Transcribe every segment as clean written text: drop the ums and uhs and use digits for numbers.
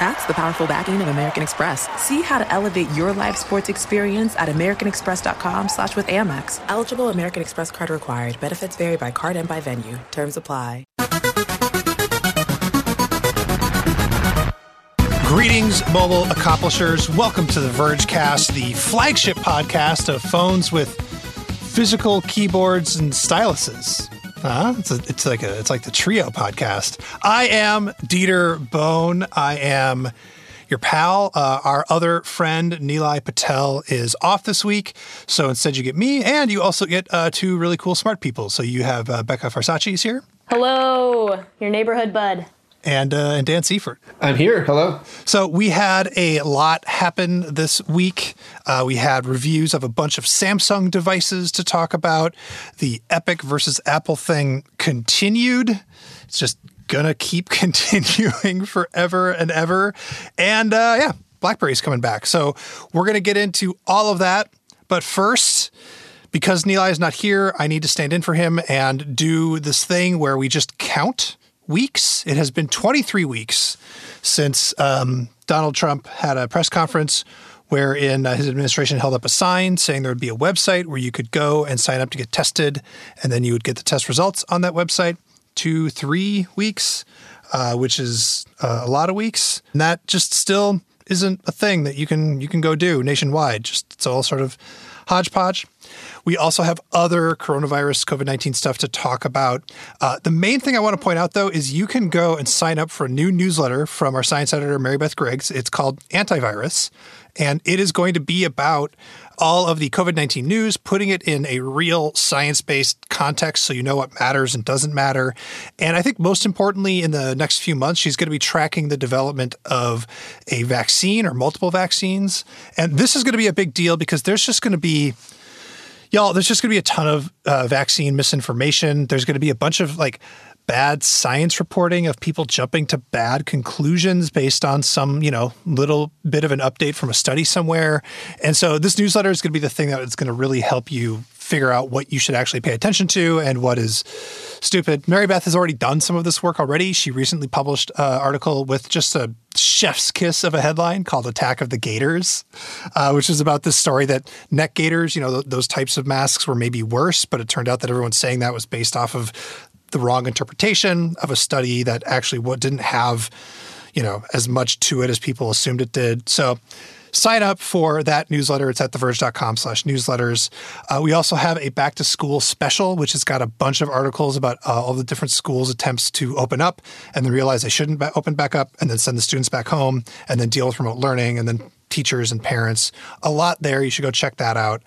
That's the powerful backing of American Express. See how to elevate your live sports experience at americanexpress.com/withAmex. Eligible American Express card required. Benefits vary by card and by venue. Terms apply. Greetings, mobile accomplishers. Welcome to The Vergecast, the flagship podcast of phones with physical keyboards and styluses. It's like the trio podcast. I am Dieter Bohn. I am your pal. Our other friend, Neelai Patel, is off this week. So instead you get me, and you also get two really cool smart people. So you have Becca Farsace is here. Hello, your neighborhood bud. And Dan Seifert. I'm here. Hello. So we had a lot happen this week. We had reviews of a bunch of Samsung devices to talk about. The Epic versus Apple thing continued. It's just going to keep continuing forever and ever. And yeah, BlackBerry's coming back. So we're going to get into all of that. But first, because Neelai is not here, I need to stand in for him and do this thing where we just count weeks. It has been 23 weeks since Donald Trump had a press conference wherein his administration held up a sign saying there would be a website where you could go and sign up to get tested, and then you would get the test results on that website. 2-3 weeks, which is a lot of weeks. And that just still isn't a thing that you can go do nationwide. Just it's all sort of hodgepodge. We also have other coronavirus COVID-19 stuff to talk about. The main thing I want to point out, though, is you can go and sign up for a new newsletter from our science editor, Mary Beth Griggs. It's called Antivirus, and it is going to be about all of the COVID-19 news, putting it in a real science-based context so you know what matters and doesn't matter. And I think most importantly, in the next few months, she's going to be tracking the development of a vaccine or multiple vaccines. And this is going to be a big deal because there's just going to be a ton of vaccine misinformation. There's going to be a bunch of like bad science reporting of people jumping to bad conclusions based on some, little bit of an update from a study somewhere. And so this newsletter is going to be the thing that is going to really help you figure out what you should actually pay attention to and what is stupid. Mary Beth has already done some of this work already. She recently published an article with just a chef's kiss of a headline called Attack of the Gators, which is about this story that neck gaiters, those types of masks were maybe worse, but it turned out that everyone's saying that was based off of the wrong interpretation of a study that actually didn't have, as much to it as people assumed it did. So sign up for that newsletter. It's at theverge.com/newsletters. We also have a back-to-school special, which has got a bunch of articles about all the different schools' attempts to open up and then realize they shouldn't open back up and then send the students back home and then deal with remote learning and then teachers and parents. A lot there. You should go check that out.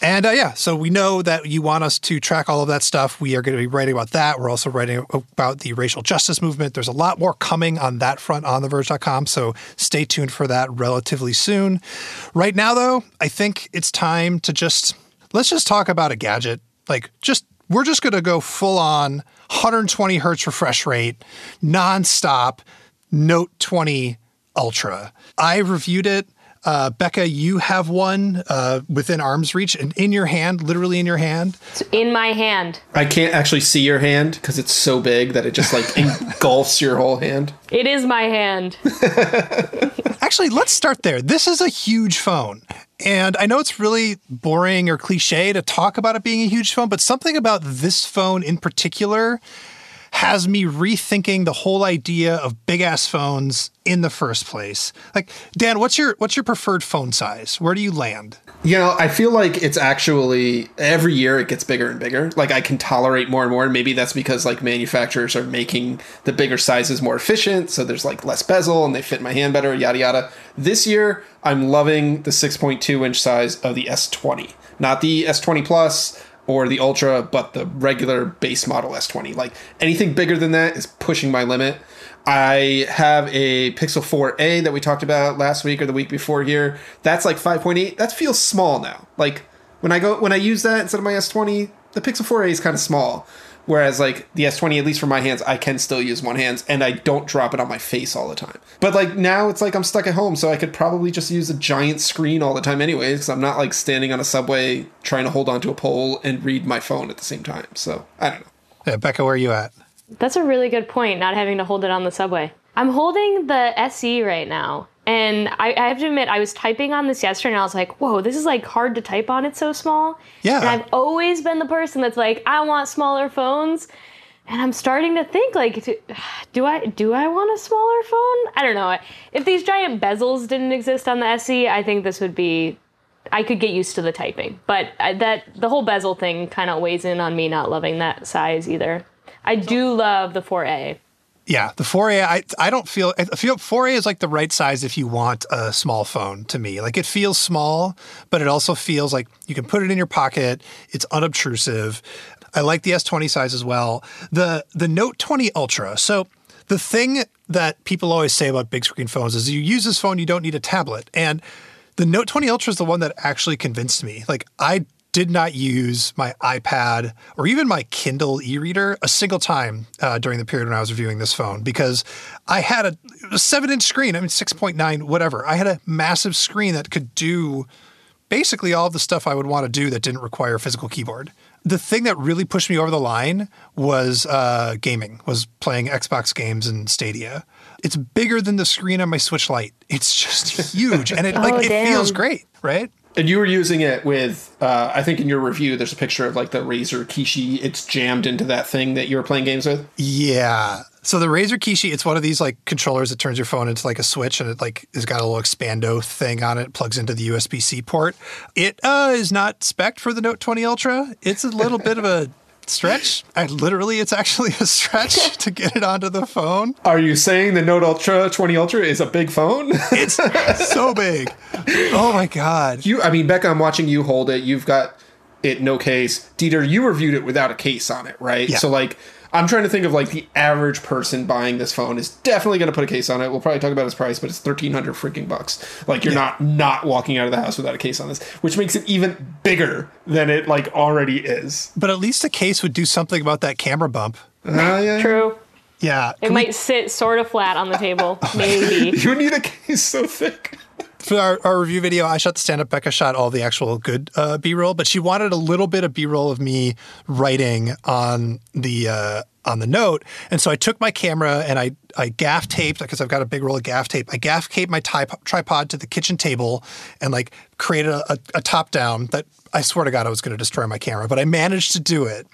And so we know that you want us to track all of that stuff. We are going to be writing about that. We're also writing about the racial justice movement. There's a lot more coming on that front on TheVerge.com, so stay tuned for that relatively soon. Right now, though, I think it's time to let's talk about a gadget. We're just going to go full on 120 hertz refresh rate, nonstop Note 20 Ultra. I reviewed it. Becca, you have one within arm's reach and in your hand, literally in your hand. It's in my hand. I can't actually see your hand because it's so big that it just engulfs your whole hand. It is my hand. Actually, let's start there. This is a huge phone. And I know it's really boring or cliche to talk about it being a huge phone, but something about this phone in particular has me rethinking the whole idea of big-ass phones in the first place. Like, Dan, what's your preferred phone size? Where do you land? You know, I feel like it's actually every year it gets bigger and bigger. Like, I can tolerate more and more. Maybe that's because, like, manufacturers are making the bigger sizes more efficient, so there's, like, less bezel and they fit my hand better, yada, yada. This year, I'm loving the 6.2-inch size of the S20. Not the S20 Plus or the Ultra, but the regular base model S20. Like, anything bigger than that is pushing my limit. I have a Pixel 4a that we talked about last week or the week before here. That's like 5.8. That feels small now. Like, when I use that instead of my S20, the Pixel 4a is kind of small. Whereas, like, the S20, at least for my hands, I can still use one hand, and I don't drop it on my face all the time. But, like, now it's like I'm stuck at home, so I could probably just use a giant screen all the time anyways, because I'm not, like, standing on a subway trying to hold onto a pole and read my phone at the same time. So, I don't know. Yeah, Becca, where are you at? That's a really good point, not having to hold it on the subway. I'm holding the SE right now, and I have to admit, I was typing on this yesterday, and I was like, whoa, this is, like, hard to type on. It's so small. Yeah. And I've always been the person that's like, I want smaller phones. And I'm starting to think, like, do I want a smaller phone? I don't know. If these giant bezels didn't exist on the SE, I think this would be, I could get used to the typing. But the whole bezel thing kind of weighs in on me not loving that size either. I do love the 4A. Yeah, the 4A, I feel 4A is like the right size if you want a small phone to me. Like, it feels small, but it also feels like you can put it in your pocket. It's unobtrusive. I like the S20 size as well. The Note 20 Ultra. So the thing that people always say about big screen phones is you use this phone, you don't need a tablet. And the Note 20 Ultra is the one that actually convinced me. Like, I did not use my iPad or even my Kindle e-reader a single time during the period when I was reviewing this phone because I had a 7-inch screen. I mean, 6.9, whatever. I had a massive screen that could do basically all of the stuff I would want to do that didn't require a physical keyboard. The thing that really pushed me over the line was gaming, was playing Xbox games and Stadia. It's bigger than the screen on my Switch Lite. It's just huge, and it feels great, right? And you were using it with, I think in your review, there's a picture of like the Razer Kishi. It's jammed into that thing that you were playing games with. Yeah. So the Razer Kishi, it's one of these like controllers that turns your phone into like a Switch, and it like has got a little expando thing on it, plugs into the USB-C port. It is not spec'd for the Note 20 Ultra. It's a little bit of a stretch. It's actually a stretch to get it onto the phone. Are you saying the Note 20 Ultra is a big phone? It's so big. Oh my God. Becca, I'm watching you hold it. You've got it, no case. Dieter, you reviewed it without a case on it, right? Yeah. So like, I'm trying to think of like the average person buying this phone is definitely going to put a case on it. We'll probably talk about its price, but it's $1,300. Like, you're not walking out of the house without a case on this, which makes it even bigger than it like already is. But at least a case would do something about that camera bump. Yeah. True. Yeah. It might sit sort of flat on the table. Maybe. You need a case so thick. For our review video, I shot the stand-up. Becca shot all the actual good B-roll, but she wanted a little bit of B-roll of me writing on the Note. And so I took my camera and I gaff taped, because I've got a big roll of gaff tape. I gaff taped my tripod to the kitchen table and like created a top-down that I swear to God I was going to destroy my camera, but I managed to do it.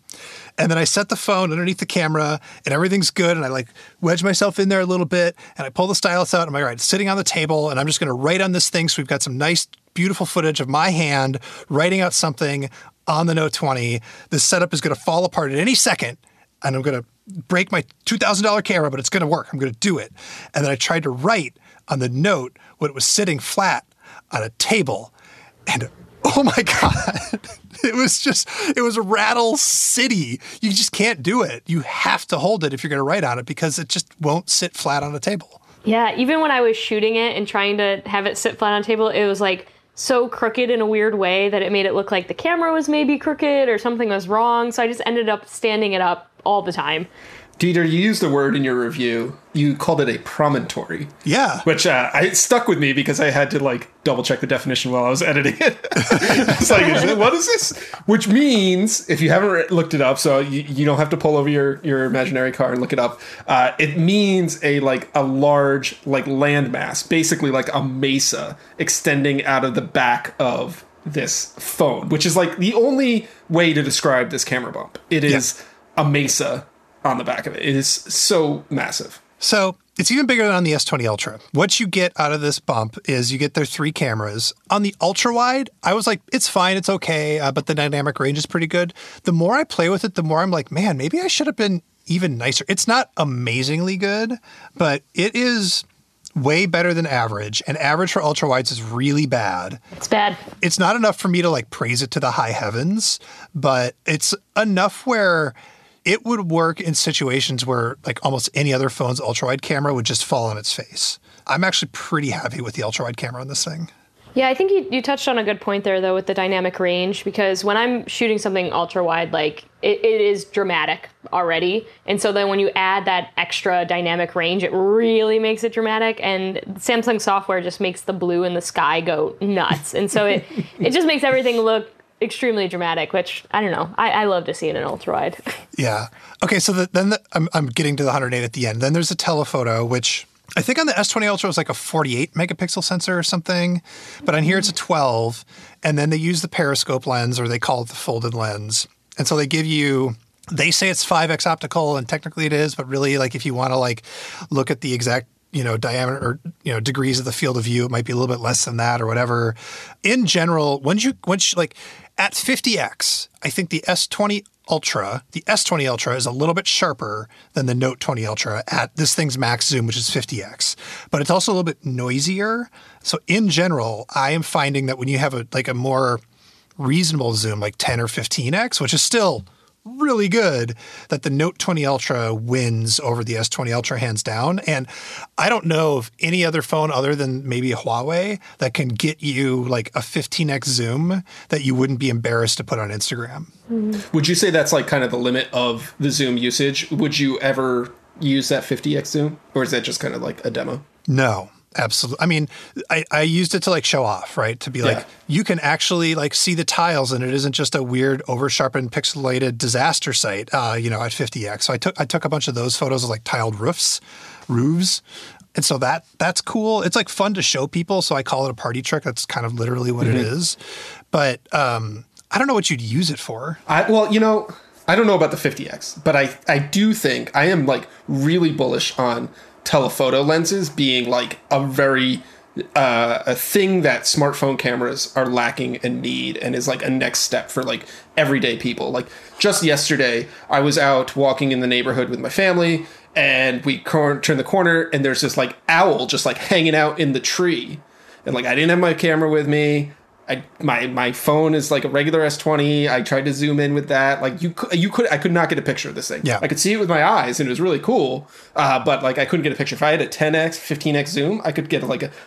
And then I set the phone underneath the camera and everything's good. And I like wedge myself in there a little bit and I pull the stylus out. And I'm like, all right, it's sitting on the table and I'm just going to write on this thing. So we've got some nice, beautiful footage of my hand writing out something on the Note 20. This setup is going to fall apart at any second. And I'm going to break my $2,000 camera, but it's going to work. I'm going to do it. And then I tried to write on the Note when it was sitting flat on a table. And oh my God, it was rattle city. You just can't do it. You have to hold it if you're going to write on it because it just won't sit flat on a table. Yeah, even when I was shooting it and trying to have it sit flat on a table, it was like so crooked in a weird way that it made it look like the camera was maybe crooked or something was wrong. So I just ended up standing it up all the time. Dieter, you used the word in your review. You called it a promontory. Yeah. Which it stuck with me because I had to like double check the definition while I was editing it. It's like, what is this? Which means, if you haven't looked it up, so you don't have to pull over your imaginary car and look it up. It means a large landmass, basically like a mesa extending out of the back of this phone, which is like the only way to describe this camera bump. It is a mesa on the back of it. It is so massive. So it's even bigger than on the S20 Ultra. What you get out of this bump is you get their three cameras. On the ultra wide, I was like, it's fine, it's okay, but the dynamic range is pretty good. The more I play with it, the more I'm like, man, maybe I should have been even nicer. It's not amazingly good, but it is way better than average, and average for ultra wides is really bad. It's bad. It's not enough for me to praise it to the high heavens, but it's enough where it would work in situations where almost any other phone's ultra-wide camera would just fall on its face. I'm actually pretty happy with the ultra-wide camera on this thing. Yeah, I think you touched on a good point there, though, with the dynamic range, because when I'm shooting something ultra-wide, it is dramatic already. And so then when you add that extra dynamic range, it really makes it dramatic. And Samsung software just makes the blue in the sky go nuts. And so it just makes everything look extremely dramatic, which, I don't know, I love to see in an ultra-wide. Yeah. Okay, so I'm getting to the 108 at the end. Then there's a telephoto, which I think on the S20 Ultra was a 48-megapixel sensor or something, but on here it's a 12, and then they use the periscope lens, or they call it the folded lens. And so they say it's 5x optical, and technically it is, but really, if you want to, look at the exact diameter or, degrees of the field of view, it might be a little bit less than that or whatever. In general, once you at 50x, I think the S20 Ultra is a little bit sharper than the Note 20 Ultra at this thing's max zoom, which is 50x. But it's also a little bit noisier. So in general, I am finding that when you have a more reasonable zoom, 10 or 15x, which is still really good, that the Note 20 Ultra wins over the S20 Ultra hands down. And I don't know of any other phone other than maybe a Huawei that can get you a 15x zoom that you wouldn't be embarrassed to put on Instagram. Would you say that's kind of the limit of the zoom usage? Would you ever use that 50x zoom, or is that just kind of a demo? No. Absolutely. I mean, I used it to show off, right? To be you can actually see the tiles, and it isn't just a weird over-sharpened pixelated disaster site, at 50x. So I took a bunch of those photos of tiled roofs. And so that's cool. It's fun to show people. So I call it a party trick. That's kind of literally what it is. But I don't know what you'd use it for. I don't know about the 50x, but I do think I am really bullish on telephoto lenses being a very a thing that smartphone cameras are lacking and need, and is a next step for everyday people. Just yesterday, I was out walking in the neighborhood with my family, and we turned the corner, and there's this owl just hanging out in the tree, and I didn't have my camera with me. My phone is a regular S20. I tried to zoom in with that. I could not get a picture of this thing. Yeah. I could see it with my eyes, and it was really cool. But I couldn't get a picture. If I had a 10x, 15x zoom, I could get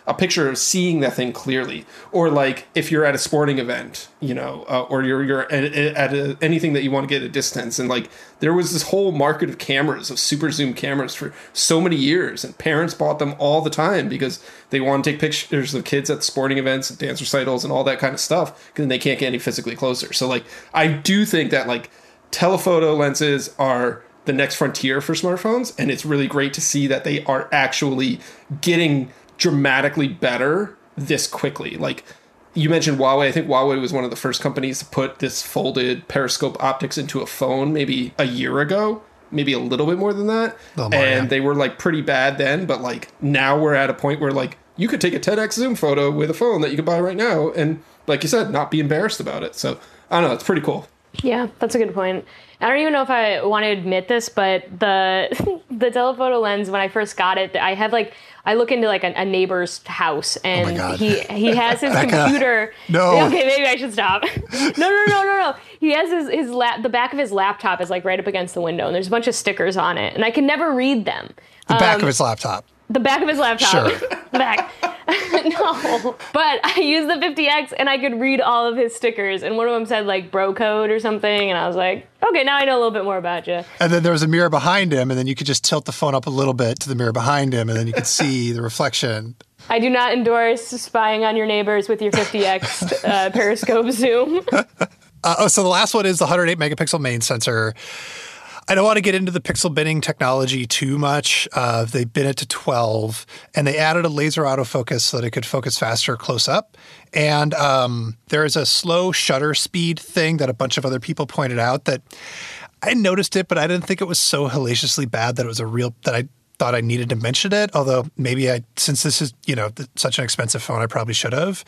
a picture of seeing that thing clearly. Or if you're at a sporting event, or you're at anything that you want to get at a distance. And there was this whole market of cameras, of super zoom cameras, for so many years, and parents bought them all the time because they want to take pictures of kids at sporting events and dance recitals and all that kind of stuff, because they can't get any physically closer. So I do think that telephoto lenses are the next frontier for smartphones, and it's really great to see that they are actually getting dramatically better this quickly. You mentioned Huawei. I think Huawei was one of the first companies to put this folded periscope optics into a phone maybe a year ago, maybe a little bit more than that. Oh, and they were pretty bad then, but now we're at a point where you could take a 10x zoom photo with a phone that you could buy right now, and like you said, not be embarrassed about it. So I don't know, it's pretty cool. Yeah, that's a good point. I don't even know if I want to admit this, but the telephoto lens, when I first got it, I have I look into a neighbor's house, and he has his computer. No. Okay, maybe I should stop. No. He has his the back of his laptop is right up against the window, and there's a bunch of stickers on it, and I can never read them. The back of his laptop. The back of his laptop. Sure. Back. No. But I used the 50X and I could read all of his stickers. And one of them said like bro code or something. And I was like, okay, now I know a little bit more about you. And then there was a mirror behind him. And then you could just tilt the phone up a little bit to the mirror behind him. And then you could see the reflection. I do not endorse spying on your neighbors with your 50X periscope zoom. So the last one is the 108 megapixel main sensor. I don't want to get into the pixel binning technology too much. They bin it to 12, and they added a laser autofocus so that it could focus faster close up. And there is a slow shutter speed thing that a bunch of other people pointed out that I noticed it, but I didn't think it was so hellaciously bad that it was a real that I thought I needed to mention it. Although maybe since this is such an expensive phone, I probably should have.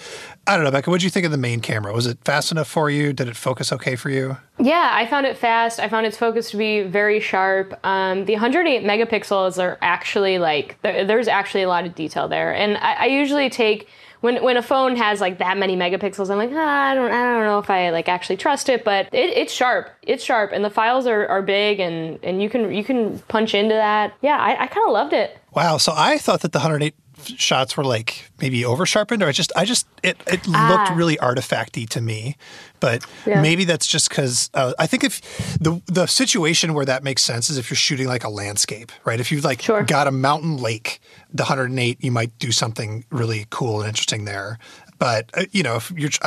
I don't know, Becca, what did you think of the main camera? Was it fast enough for you? Did it focus okay for you? Yeah, I found it fast. I found its focus to be very sharp. The 108 megapixels are actually like there's actually a lot of detail there, and I usually take. When a phone has like that many megapixels, I'm like, I don't know if I like actually trust it, but it's sharp. It's sharp, and the files are big, and you can punch into that. Yeah, I kind of loved it. Wow. So I thought that the 108 shots were like maybe over sharpened, or it looked really artifacty to me. But maybe that's just because I think if the situation where that makes sense is if you're shooting like a landscape, right? If you've like got a mountain lake, the 108, you might do something really cool and interesting there. But, I took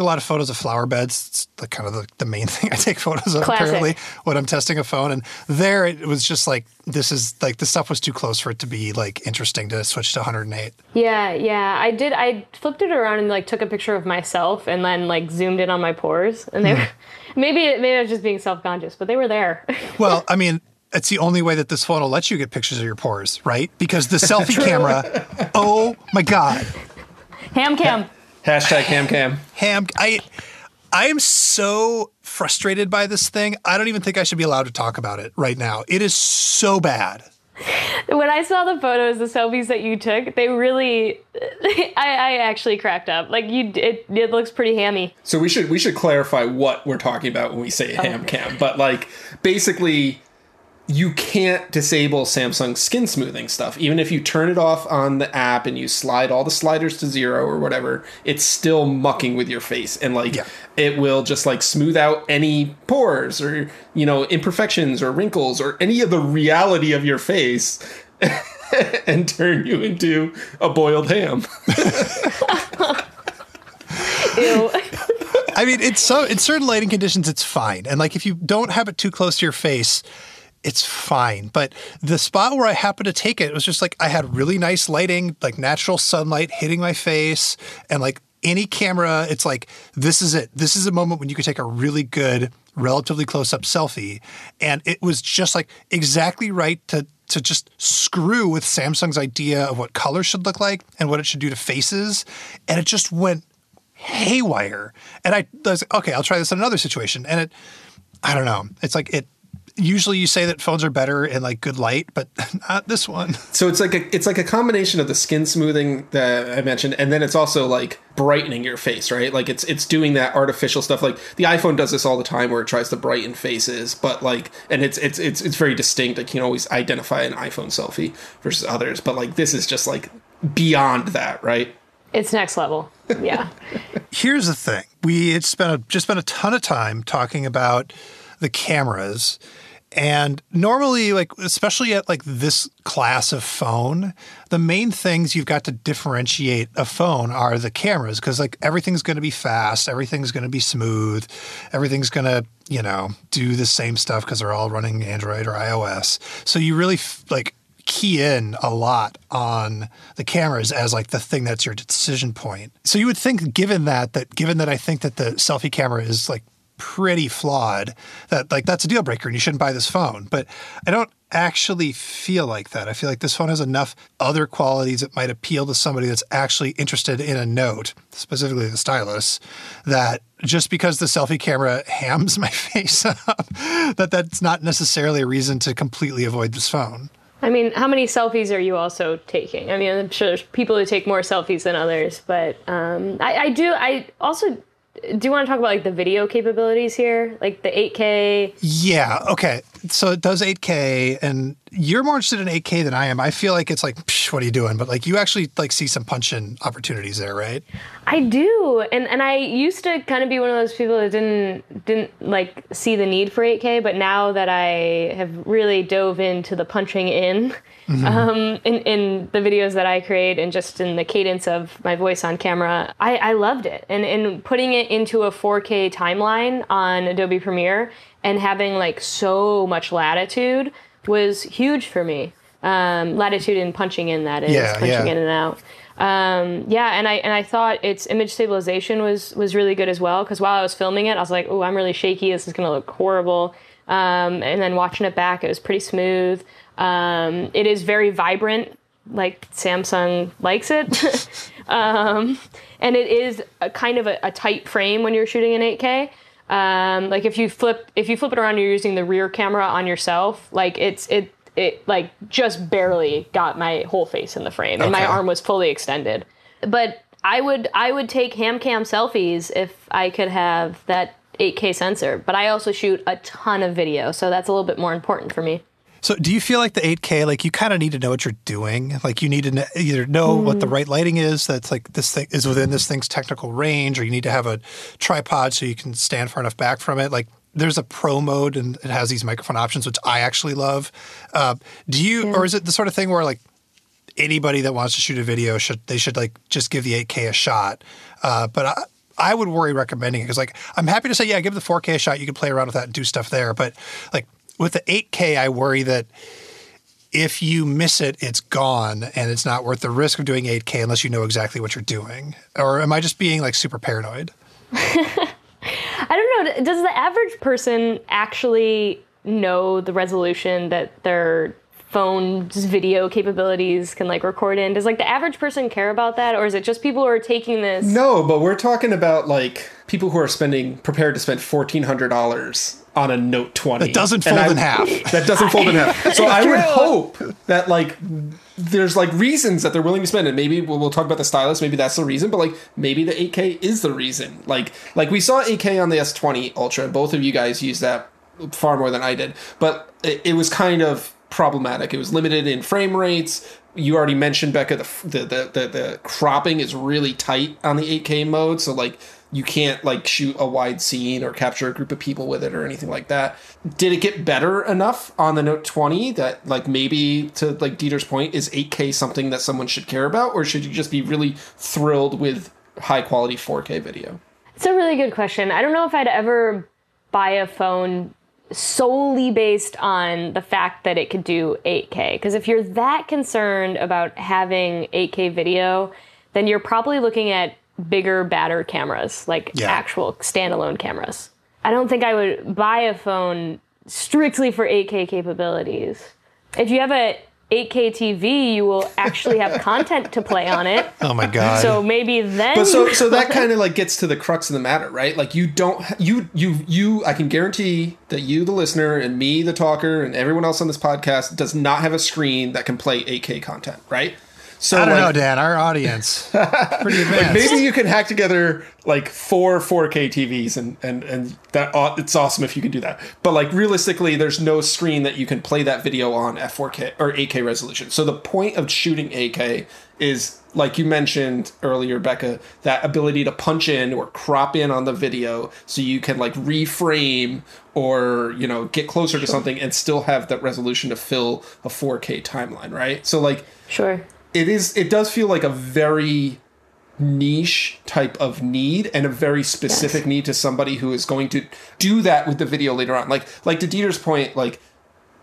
a lot of photos of flower beds. It's like kind of the main thing I take photos of apparently when I'm testing a phone. And there it was just like, this is like, the stuff was too close for it to be like interesting to switch to 108. Yeah. I did. I flipped it around and like took a picture of myself and then like zoomed in on my pores. And they were, maybe I was just being self-conscious, but they were there. Well, I mean. It's the only way that this phone will let you get pictures of your pores, right? Because the selfie camera, oh my God. Ham cam. Hashtag ham cam. I am so frustrated by this thing. I don't even think I should be allowed to talk about it right now. It is so bad. When I saw the photos, the selfies that you took, they really, I actually cracked up. Like it looks pretty hammy. So we should clarify what we're talking about when we say ham cam. But like basically, you can't disable Samsung's skin smoothing stuff. Even if you turn it off on the app and you slide all the sliders to zero or whatever, it's still mucking with your face. And it will just like smooth out any pores or, imperfections or wrinkles or any of the reality of your face and turn you into a boiled ham. Ew. I mean, in certain lighting conditions, it's fine. And like, if you don't have it too close to your face, it's fine. But the spot where I happened to take it was just like I had really nice lighting, like natural sunlight hitting my face. And like any camera, it's like, this is it. This is a moment when you could take a really good, relatively close-up selfie. And it was just like exactly right to just screw with Samsung's idea of what color should look like and what it should do to faces. And it just went haywire. And I was like, okay, I'll try this in another situation. And I don't know. It's like it. Usually you say that phones are better in like good light, but not this one. So it's like a combination of the skin smoothing that I mentioned, and then it's also like brightening your face, right? Like it's doing that artificial stuff. Like the iPhone does this all the time where it tries to brighten faces, but like, and it's very distinct. I can't always identify an iPhone selfie versus others, but like this is just like beyond that, right? It's next level. Yeah. Here's the thing. We had spent a ton of time talking about the cameras. And normally, like, especially at like this class of phone, the main things you've got to differentiate a phone are the cameras, because like everything's going to be fast, everything's going to be smooth, everything's going to, do the same stuff because they're all running Android or iOS. So you really like key in a lot on the cameras as like the thing that's your decision point. So you would think, given that I think that the selfie camera is like pretty flawed, that like that's a deal breaker and you shouldn't buy this phone. But I don't actually feel like that. I feel like this phone has enough other qualities that might appeal to somebody that's actually interested in a note, specifically the stylus, that just because the selfie camera hams my face up, that's not necessarily a reason to completely avoid this phone. I mean, how many selfies are you also taking? I mean, I'm sure there's people who take more selfies than others, but I also do you want to talk about like the video capabilities here? Like the 8K? Yeah. Okay. so it does 8K, and you're more interested in 8K than I am. I feel like it's like, psh, what are you doing? But like, you actually like see some punch-in opportunities there, right? I do, and I used to kind of be one of those people that didn't like see the need for 8K, but now that I have really dove into the punching in, mm-hmm. In the videos that I create and just in the cadence of my voice on camera, I loved it. And putting it into a 4K timeline on Adobe Premiere and having like so much latitude was huge for me. Latitude in punching in, that is, punching in and out. And I thought its image stabilization was really good as well, because while I was filming it, I was like, oh, I'm really shaky. This is going to look horrible. And then watching it back, it was pretty smooth. It is very vibrant, like Samsung likes it. And it is a kind of a tight frame when you're shooting in 8K. Like if you flip it around, you're using the rear camera on yourself. Like it like just barely got my whole face in the frame, and my arm was fully extended. But I would take ham cam selfies if I could have that 8K sensor. But I also shoot a ton of video, so that's a little bit more important for me. So do you feel like the 8K, like you kind of need to know what you're doing? Like you need to either know what the right lighting is, that's like this thing is within this thing's technical range, or you need to have a tripod so you can stand far enough back from it. Like there's a pro mode and it has these microphone options, which I actually love. Or is it the sort of thing where like anybody that wants to shoot a video, they should like just give the 8K a shot? But I would worry recommending it, because like I'm happy to say, yeah, give the 4K a shot. You can play around with that and do stuff there. But like, with the 8K, I worry that if you miss it, it's gone, and it's not worth the risk of doing 8K unless you know exactly what you're doing. Or am I just being like super paranoid? I don't know. Does the average person actually know the resolution that their phone's video capabilities can like record in? Does like the average person care about that, or is it just people who are taking this? No, but we're talking about like people who are prepared to spend $1,400 on a Note 20. That doesn't fold in half. That doesn't fold in half. So I would hope that like there's like reasons that they're willing to spend it. Maybe we'll talk about the stylus. Maybe that's the reason. But like maybe the 8K is the reason. Like we saw 8K on the S20 Ultra. Both of you guys used that far more than I did. But it was kind of problematic. It was limited in frame rates. You already mentioned, Becca, the cropping is really tight on the 8K mode. So like you can't like shoot a wide scene or capture a group of people with it or anything like that. Did it get better enough on the Note 20 that like maybe, to like Dieter's point, is 8K something that someone should care about, or should you just be really thrilled with high quality 4K video? It's a really good question. I don't know if I'd ever buy a phone solely based on the fact that it could do 8K, because if you're that concerned about having 8K video, then you're probably looking at bigger, badder cameras, like actual standalone cameras. I don't think I would buy a phone strictly for 8K capabilities. If you have a 8K TV, you will actually have content to play on it. Oh my god! So maybe then. But so that kind of like gets to the crux of the matter, right? Like you don't. I can guarantee that you, the listener, and me, the talker, and everyone else on this podcast does not have a screen that can play 8K content, right? So I don't know, Dan. Our audience, pretty advanced. Like maybe you can hack together like four 4K TVs, and that it's awesome if you can do that. But like realistically, there's no screen that you can play that video on at 4K or 8K resolution. So the point of shooting 8K is, like you mentioned earlier, Becca, that ability to punch in or crop in on the video so you can like reframe or, you know, get closer to something and still have that resolution to fill a 4K timeline, right? So like It does feel like a very niche type of need, and a very specific need to somebody who is going to do that with the video later on. Like to Dieter's point, like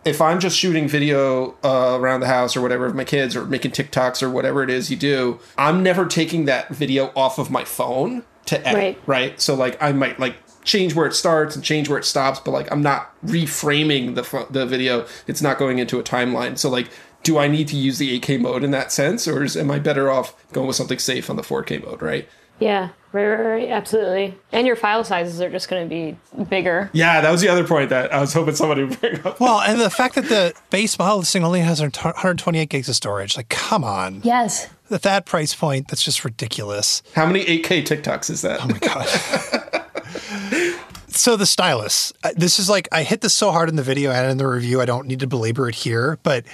if I'm just shooting video around the house or whatever of my kids, or making TikToks or whatever it is you do, I'm never taking that video off of my phone to edit, right? So like I might like change where it starts and change where it stops, but like I'm not reframing the video. It's not going into a timeline. So like, do I need to use the 8K mode in that sense, or am I better off going with something safe on the 4K mode, right? Yeah, right, absolutely. And your file sizes are just going to be bigger. Yeah, that was the other point that I was hoping somebody would bring up. Well, and the fact that the base model of this thing only has 128 gigs of storage, like, come on. Yes. At that price point, that's just ridiculous. How many 8K TikToks is that? Oh, my God. So the stylus, this is like, I hit this so hard in the video and in the review, I don't need to belabor it here, but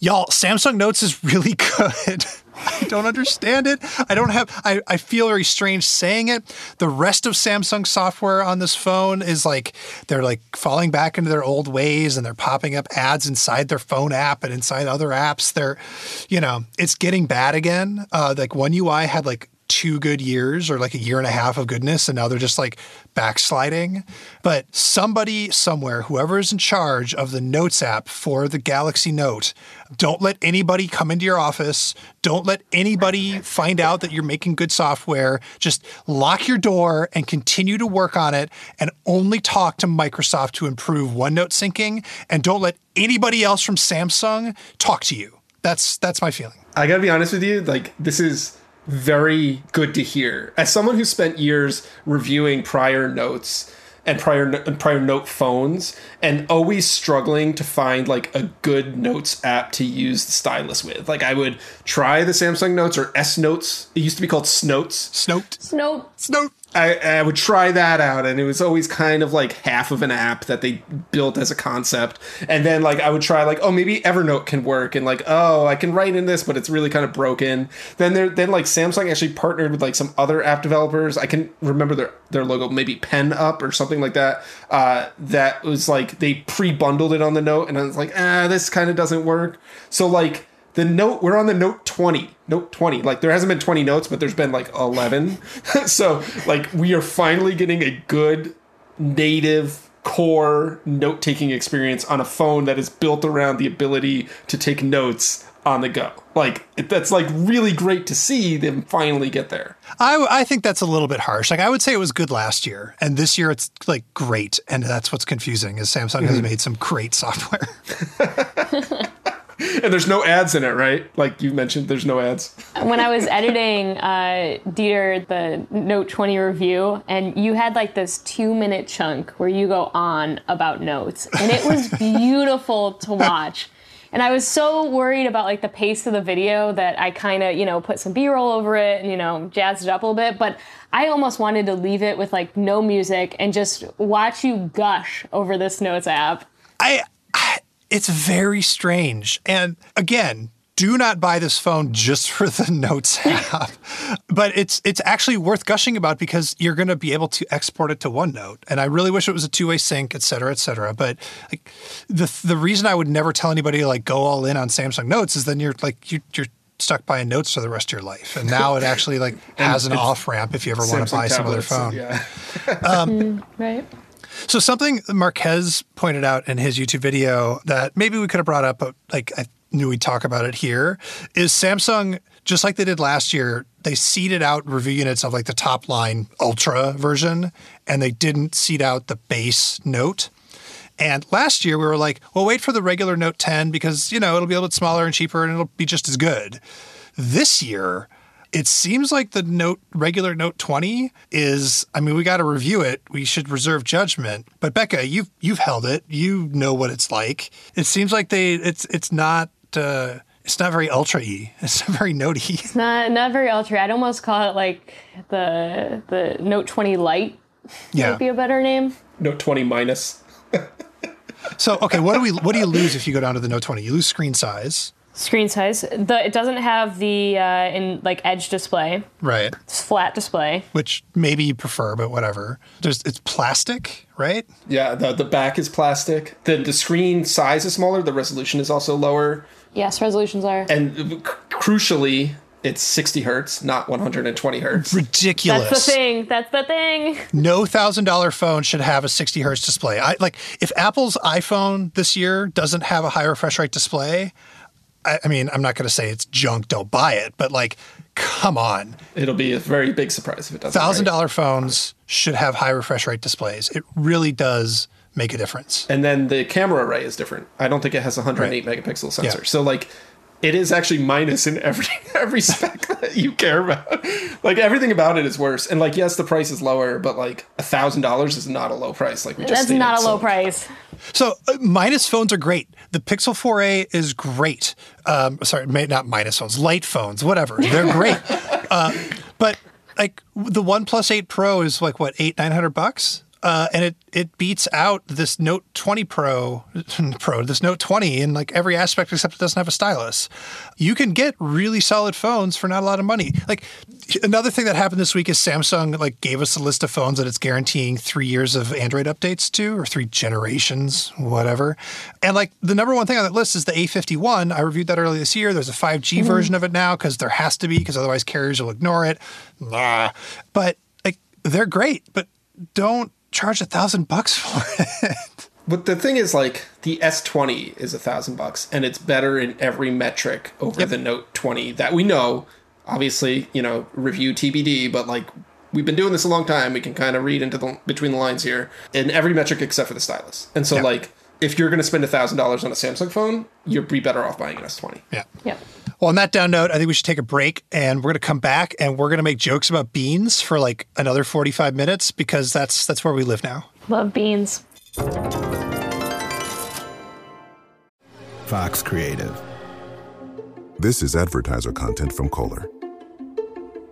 y'all, Samsung Notes is really good. I don't understand it. I feel very strange saying it. The rest of Samsung software on this phone is like, they're like falling back into their old ways and they're popping up ads inside their phone app and inside other apps. They're, you know, it's getting bad again. Like One UI had like 2 good years or like a year and a half of goodness, and now they're just like backsliding. But somebody somewhere, whoever is in charge of the Notes app for the Galaxy Note, don't let anybody come into your office. Don't let anybody find out that you're making good software. Just lock your door and continue to work on it and only talk to Microsoft to improve OneNote syncing, and don't let anybody else from Samsung talk to you. That's my feeling. I gotta be honest with you, like this is very good to hear. As someone who spent years reviewing prior Notes and prior Note phones and always struggling to find like a good Notes app to use the stylus with. Like I would try the Samsung Notes or S Notes. It used to be called Snotes. Snote. I would try that out, and it was always kind of like half of an app that they built as a concept. And then like I would try like, oh, maybe Evernote can work, and like, oh, I can write in this, but it's really kind of broken. Then like Samsung actually partnered with like some other app developers. I can remember their logo, maybe Pen Up or something like that. That was like they pre-bundled it on the Note, and I was like, this kind of doesn't work. So like the Note, we're on the Note 20. Like there hasn't been 20 Notes, but there's been like 11. So like we are finally getting a good native core note-taking experience on a phone that is built around the ability to take notes on the go. Like that's like really great to see them finally get there. I think that's a little bit harsh. Like I would say it was good last year, and this year it's like great. And that's what's confusing is Samsung has made some great software. And there's no ads in it, right? Like you mentioned, there's no ads. When I was editing, Dieter, the Note 20 review, and you had like this 2-minute chunk where you go on about Notes. And it was beautiful to watch. And I was so worried about like the pace of the video that I kind of, put some B-roll over it and, jazzed it up a little bit. But I almost wanted to leave it with like no music and just watch you gush over this Notes app. It's very strange. And again, do not buy this phone just for the Notes app. But it's actually worth gushing about because you're going to be able to export it to OneNote. And I really wish it was a two-way sync, et cetera, et cetera. But like, the reason I would never tell anybody to like go all in on Samsung Notes is then you're stuck buying Notes for the rest of your life. And now it actually like has an off-ramp if you ever want to buy some other phone. Yeah. Right. So something Marquez pointed out in his YouTube video that maybe we could have brought up, but like I knew we'd talk about it here, is Samsung, just like they did last year, they seeded out review units of like the top line Ultra version, and they didn't seed out the base Note. And last year we were like, well, wait for the regular Note 10 because, it'll be a little bit smaller and cheaper and it'll be just as good. This year, it seems like the regular Note 20 is, we got to review it. We should reserve judgment. But Becca, you've held it. You know what it's like. It seems like it's not very Ultra-y. It's not very Note-y. It's not very Ultra. I'd almost call it like the Note 20 Lite. Yeah. Might be a better name. Note 20 minus. So, okay, what do you lose if you go down to the Note 20? You lose screen size. Screen size. It doesn't have the edge display. Right. It's flat display. Which maybe you prefer, but whatever. It's plastic, right? Yeah, the back is plastic. The screen size is smaller. The resolution is also lower. Yes, resolutions are. And crucially, it's 60 hertz, not 120 hertz. Ridiculous. That's the thing. No $1,000 phone should have a 60 hertz display. If Apple's iPhone this year doesn't have a high refresh rate display, I'm not going to say it's junk, don't buy it, but like, come on. It'll be a very big surprise if it doesn't. $1,000 phones should have high refresh rate displays. It really does make a difference. And then the camera array is different. I don't think it has 108 megapixel sensor. Yeah. So like, it is actually minus in every spec that you care about. Like everything about it is worse. And like, yes, the price is lower, but like $1,000 is not a low price. Like we just stated. That's not a low price. So minus phones are great. The Pixel 4a is great. Not minus phones, Lite phones, whatever. They're great. But like the OnePlus 7 Pro is like what, $800-$900? And it beats out this Note 20 Pro, this Note 20 in like every aspect except it doesn't have a stylus. You can get really solid phones for not a lot of money. Like another thing that happened this week is Samsung like gave us a list of phones that it's guaranteeing 3 years of Android updates to, or 3 generations, whatever. And like the number one thing on that list is the A51. I reviewed that earlier this year. There's a 5G version of it now because there has to be, because otherwise carriers will ignore it. Nah. But like they're great, but don't charge $1,000 for it. But the thing is, like, the S20 is $1,000 and it's better in every metric over the Note 20 that we know. Obviously, you know, review TBD, but like we've been doing this a long time. We can kind of read into the between the lines here in every metric except for the stylus. And so like if you're going to spend $1,000 on a Samsung phone, you'd be better off buying an S20. Yeah. Yeah. Well, on that down note, I think we should take a break, and we're going to come back and we're going to make jokes about beans for like another 45 minutes because that's where we live now. Love beans. Fox Creative. This is advertiser content from Kohler.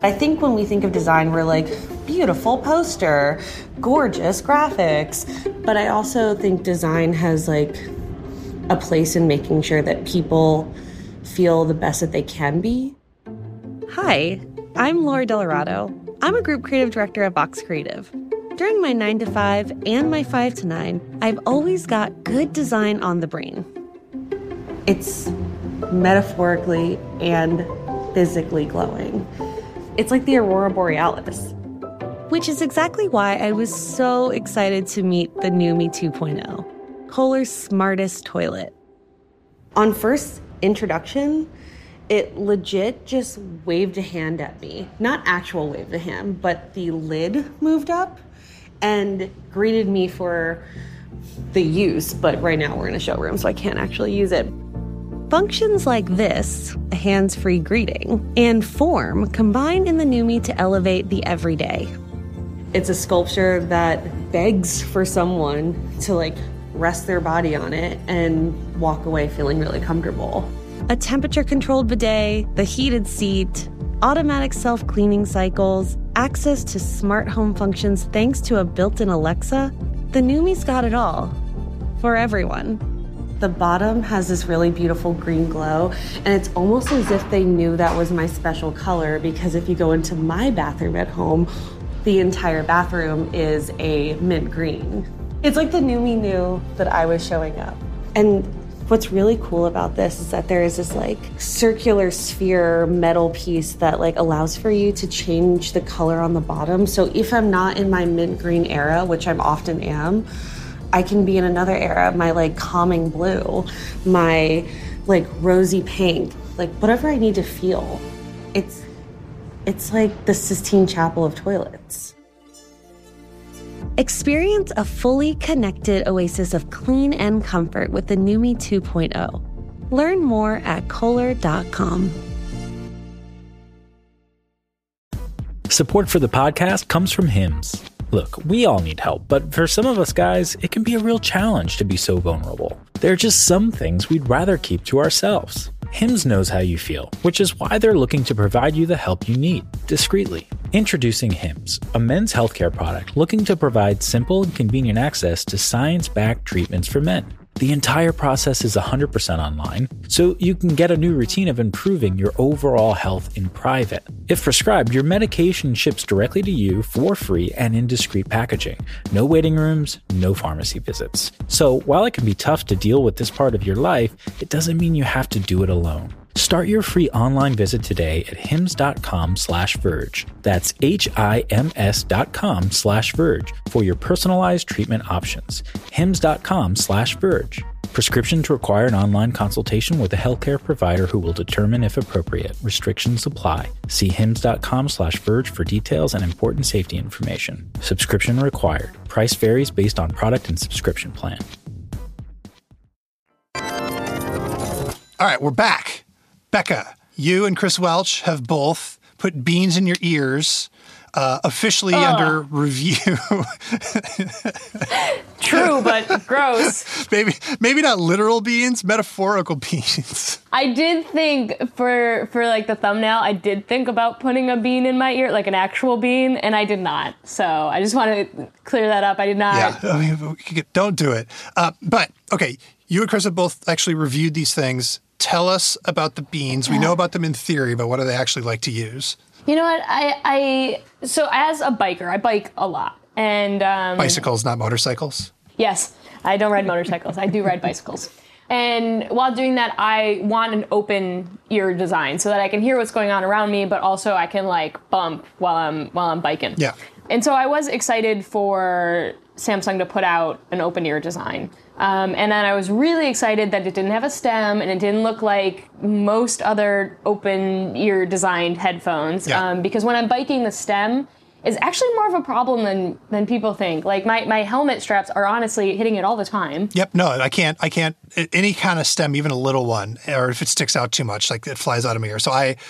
I think when we think of design, we're like, beautiful poster, gorgeous graphics. But I also think design has like a place in making sure that people feel the best that they can be. Hi, I'm Laura Delorado. I'm a group creative director at Box Creative. During my 9 to 5 and my 5 to 9, I've always got good design on the brain. It's metaphorically and physically glowing. It's like the Aurora Borealis. Which is exactly why I was so excited to meet the NUMI 2.0, Kohler's smartest toilet. On first introduction, it legit just waved a hand at me. Not actual waved a hand, but the lid moved up and greeted me for the use, but right now we're in a showroom, so I can't actually use it. Functions like this, a hands-free greeting, and form combine in the NUMI to elevate the everyday. It's a sculpture that begs for someone to like rest their body on it and walk away feeling really comfortable. A temperature-controlled bidet, the heated seat, automatic self-cleaning cycles, access to smart home functions thanks to a built-in Alexa, the NUMI's got it all. For everyone. The bottom has this really beautiful green glow, and it's almost as if they knew that was my special color, because if you go into my bathroom at home, the entire bathroom is a mint green. It's like the NUMI knew that I was showing up. And what's really cool about this is that there is this like circular sphere metal piece that like allows for you to change the color on the bottom. So if I'm not in my mint green era, which I often am, I can be in another era, my like calming blue, my like rosy pink, like whatever I need to feel. It's like the Sistine Chapel of toilets. Experience a fully connected oasis of clean and comfort with the NUMI 2.0. Learn more at Kohler.com. Support for the podcast comes from Hims. Look, we all need help, but for some of us guys, it can be a real challenge to be so vulnerable. There are just some things we'd rather keep to ourselves. Hims knows how you feel, which is why they're looking to provide you the help you need, discreetly. Introducing Hims, a men's healthcare product looking to provide simple and convenient access to science-backed treatments for men. The entire process is 100% online, so you can get a new routine of improving your overall health in private. If prescribed, your medication ships directly to you for free and in discreet packaging. No waiting rooms, no pharmacy visits. So while it can be tough to deal with this part of your life, it doesn't mean you have to do it alone. Start your free online visit today at hims.com/verge. That's HIMS.com/verge for your personalized treatment options. hims.com/verge. Prescriptions require an online consultation with a healthcare provider who will determine if appropriate. Restrictions apply. See hims.com/verge for details and important safety information. Subscription required. Price varies based on product and subscription plan. All right, we're back. Becca, you and Chris Welch have both put beans in your ears officially under review. True, but gross. Maybe not literal beans, metaphorical beans. I did think for like the thumbnail, I did think about putting a bean in my ear, like an actual bean, and I did not. So I just want to clear that up. I did not. Yeah, I mean, don't do it. But okay, you and Chris have both actually reviewed these things. Tell us about the beans. We know about them in theory, but what do they actually like to use? You know what? So as a biker, I bike a lot. And bicycles, not motorcycles? Yes. I don't ride motorcycles. I do ride bicycles. And while doing that, I want an open ear design so that I can hear what's going on around me, but also I can like bump while I'm biking. Yeah. And so I was excited for Samsung to put out an open ear design. And then I was really excited that it didn't have a stem and it didn't look like most other open ear designed headphones. Yeah. Because when I'm biking, the stem is actually more of a problem than people think. Like my helmet straps are honestly hitting it all the time. Yep. No, I can't any kind of stem, even a little one, or if it sticks out too much, like it flies out of my ear. So I'm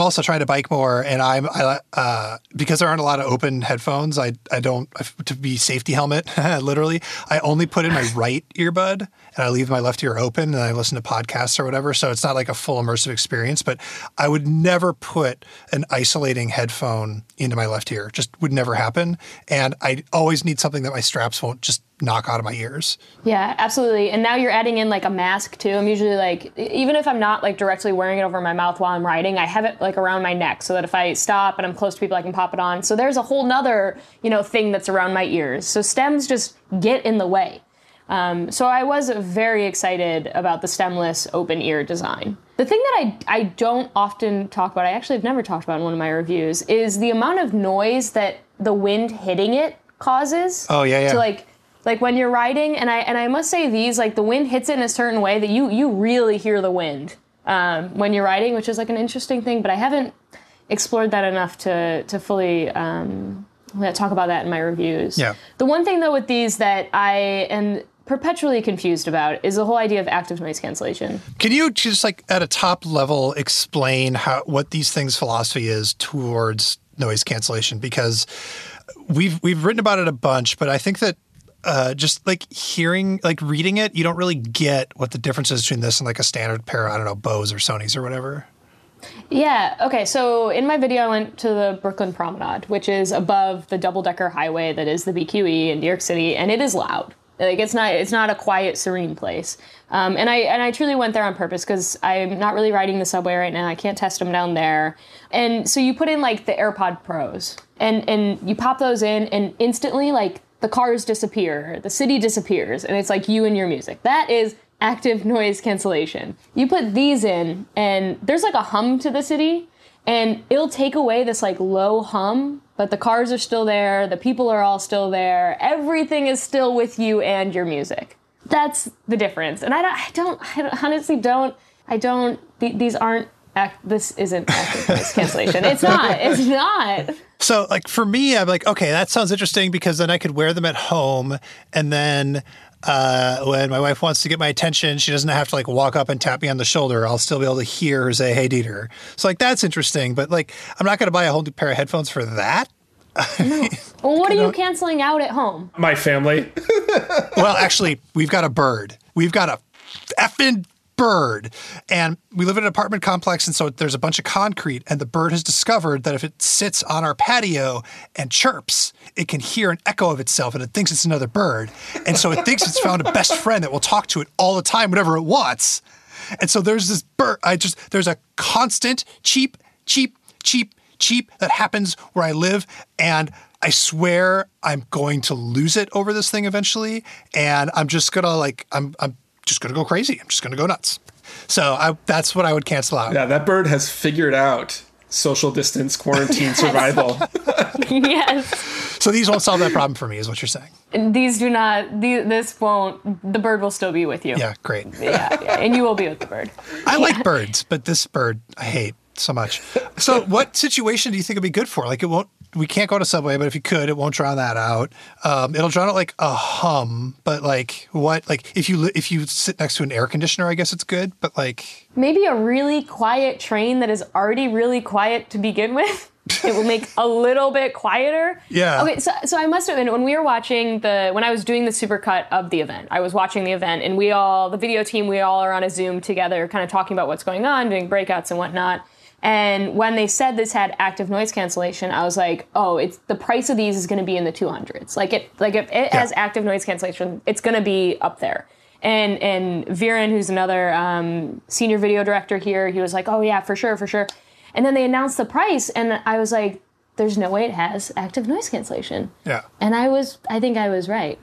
also trying to bike more, and I because there aren't a lot of open headphones, I don't to be safety helmet literally. I only put in my right earbud and I leave my left ear open and I listen to podcasts or whatever. So it's not like a full immersive experience, but I would never put an isolating headphone into my left ear. Just would never happen. And I always need something that my straps won't just knock out of my ears. Yeah, absolutely. And now you're adding in like a mask too. I'm usually like, even if I'm not like directly wearing it over my mouth while I'm riding, I have it like around my neck so that if I stop and I'm close to people, I can pop it on. So there's a whole nother, thing that's around my ears. So stems just get in the way. So I was very excited about the stemless open ear design. The thing that I don't often talk about, I actually have never talked about in one of my reviews, is the amount of noise that the wind hitting it causes. Oh, yeah, yeah. So like when you're riding, and I must say these, like the wind hits it in a certain way that you really hear the wind when you're riding, which is like an interesting thing, but I haven't explored that enough to fully... I'm going to talk about that in my reviews. Yeah. The one thing, though, with these that I am perpetually confused about is the whole idea of active noise cancellation. Can you just, like, at a top level, explain what these things' philosophy is towards noise cancellation? Because we've written about it a bunch, but I think that just like hearing, like reading it, you don't really get what the difference is between this and like a standard pair of, I don't know, Bose or Sonys or whatever. Yeah, okay, so in my video I went to the Brooklyn Promenade, which is above the double-decker highway that is the BQE in New York City, and it is loud. Like, it's not a quiet, serene place. And I truly went there on purpose because I'm not really riding the subway right now. I can't test them down there. And so you put in, like, the AirPod Pros, and you pop those in, and instantly, like, the cars disappear, the city disappears, and it's, like, you and your music. That is... active noise cancellation. You put these in and there's like a hum to the city and it'll take away this like low hum, but the cars are still there. The people are all still there. Everything is still with you and your music. That's the difference. And these aren't this isn't active noise cancellation. It's not. So like for me, I'm like, okay, that sounds interesting because then I could wear them at home and then when my wife wants to get my attention, she doesn't have to like walk up and tap me on the shoulder. I'll still be able to hear her say, "Hey, Dieter." So like, that's interesting, but like, I'm not going to buy a whole new pair of headphones for that. No. Well, what are you canceling out at home? My family. Well, actually we've got a bird. We've got a effing bird, and we live in an apartment complex, and so there's a bunch of concrete, and the bird has discovered that if it sits on our patio and chirps, it can hear an echo of itself, and it thinks it's another bird, and so it thinks it's found a best friend that will talk to it all the time whenever it wants. And so there's this bird, there's a constant cheep, cheep, cheep, cheep that happens where I live, and I swear I'm going to lose it over this thing eventually, and I'm just gonna like, I'm just going to go crazy. I'm just going to go nuts. So that's what I would cancel out. Yeah, that bird has figured out social distance, quarantine, survival. Yes. So these won't solve that problem for me, is what you're saying. And these do not, this won't, the bird will still be with you. Yeah, great. Yeah, and you will be with the bird. I like birds, but this bird I hate so much. So what situation do you think it'd be good for? Like we can't go to Subway, but if you could, it won't drown that out. It'll drown out like a hum, but like what, like if you sit next to an air conditioner, I guess it's good, but like. Maybe a really quiet train that is already really quiet to begin with. It will make a little bit quieter. Yeah. Okay, so I must have been, when we were watching when I was doing the supercut of the event, I was watching the event, and the video team, we all are on a Zoom together, kind of talking about what's going on, doing breakouts and whatnot. And when they said this had active noise cancellation, I was like, oh, it's the price of these is going to be in the 200s. If it has active noise cancellation, it's going to be up there. And Viren, who's another senior video director here, he was like, oh, yeah, for sure. And then they announced the price, and I was like, there's no way it has active noise cancellation. Yeah. And I think I was right.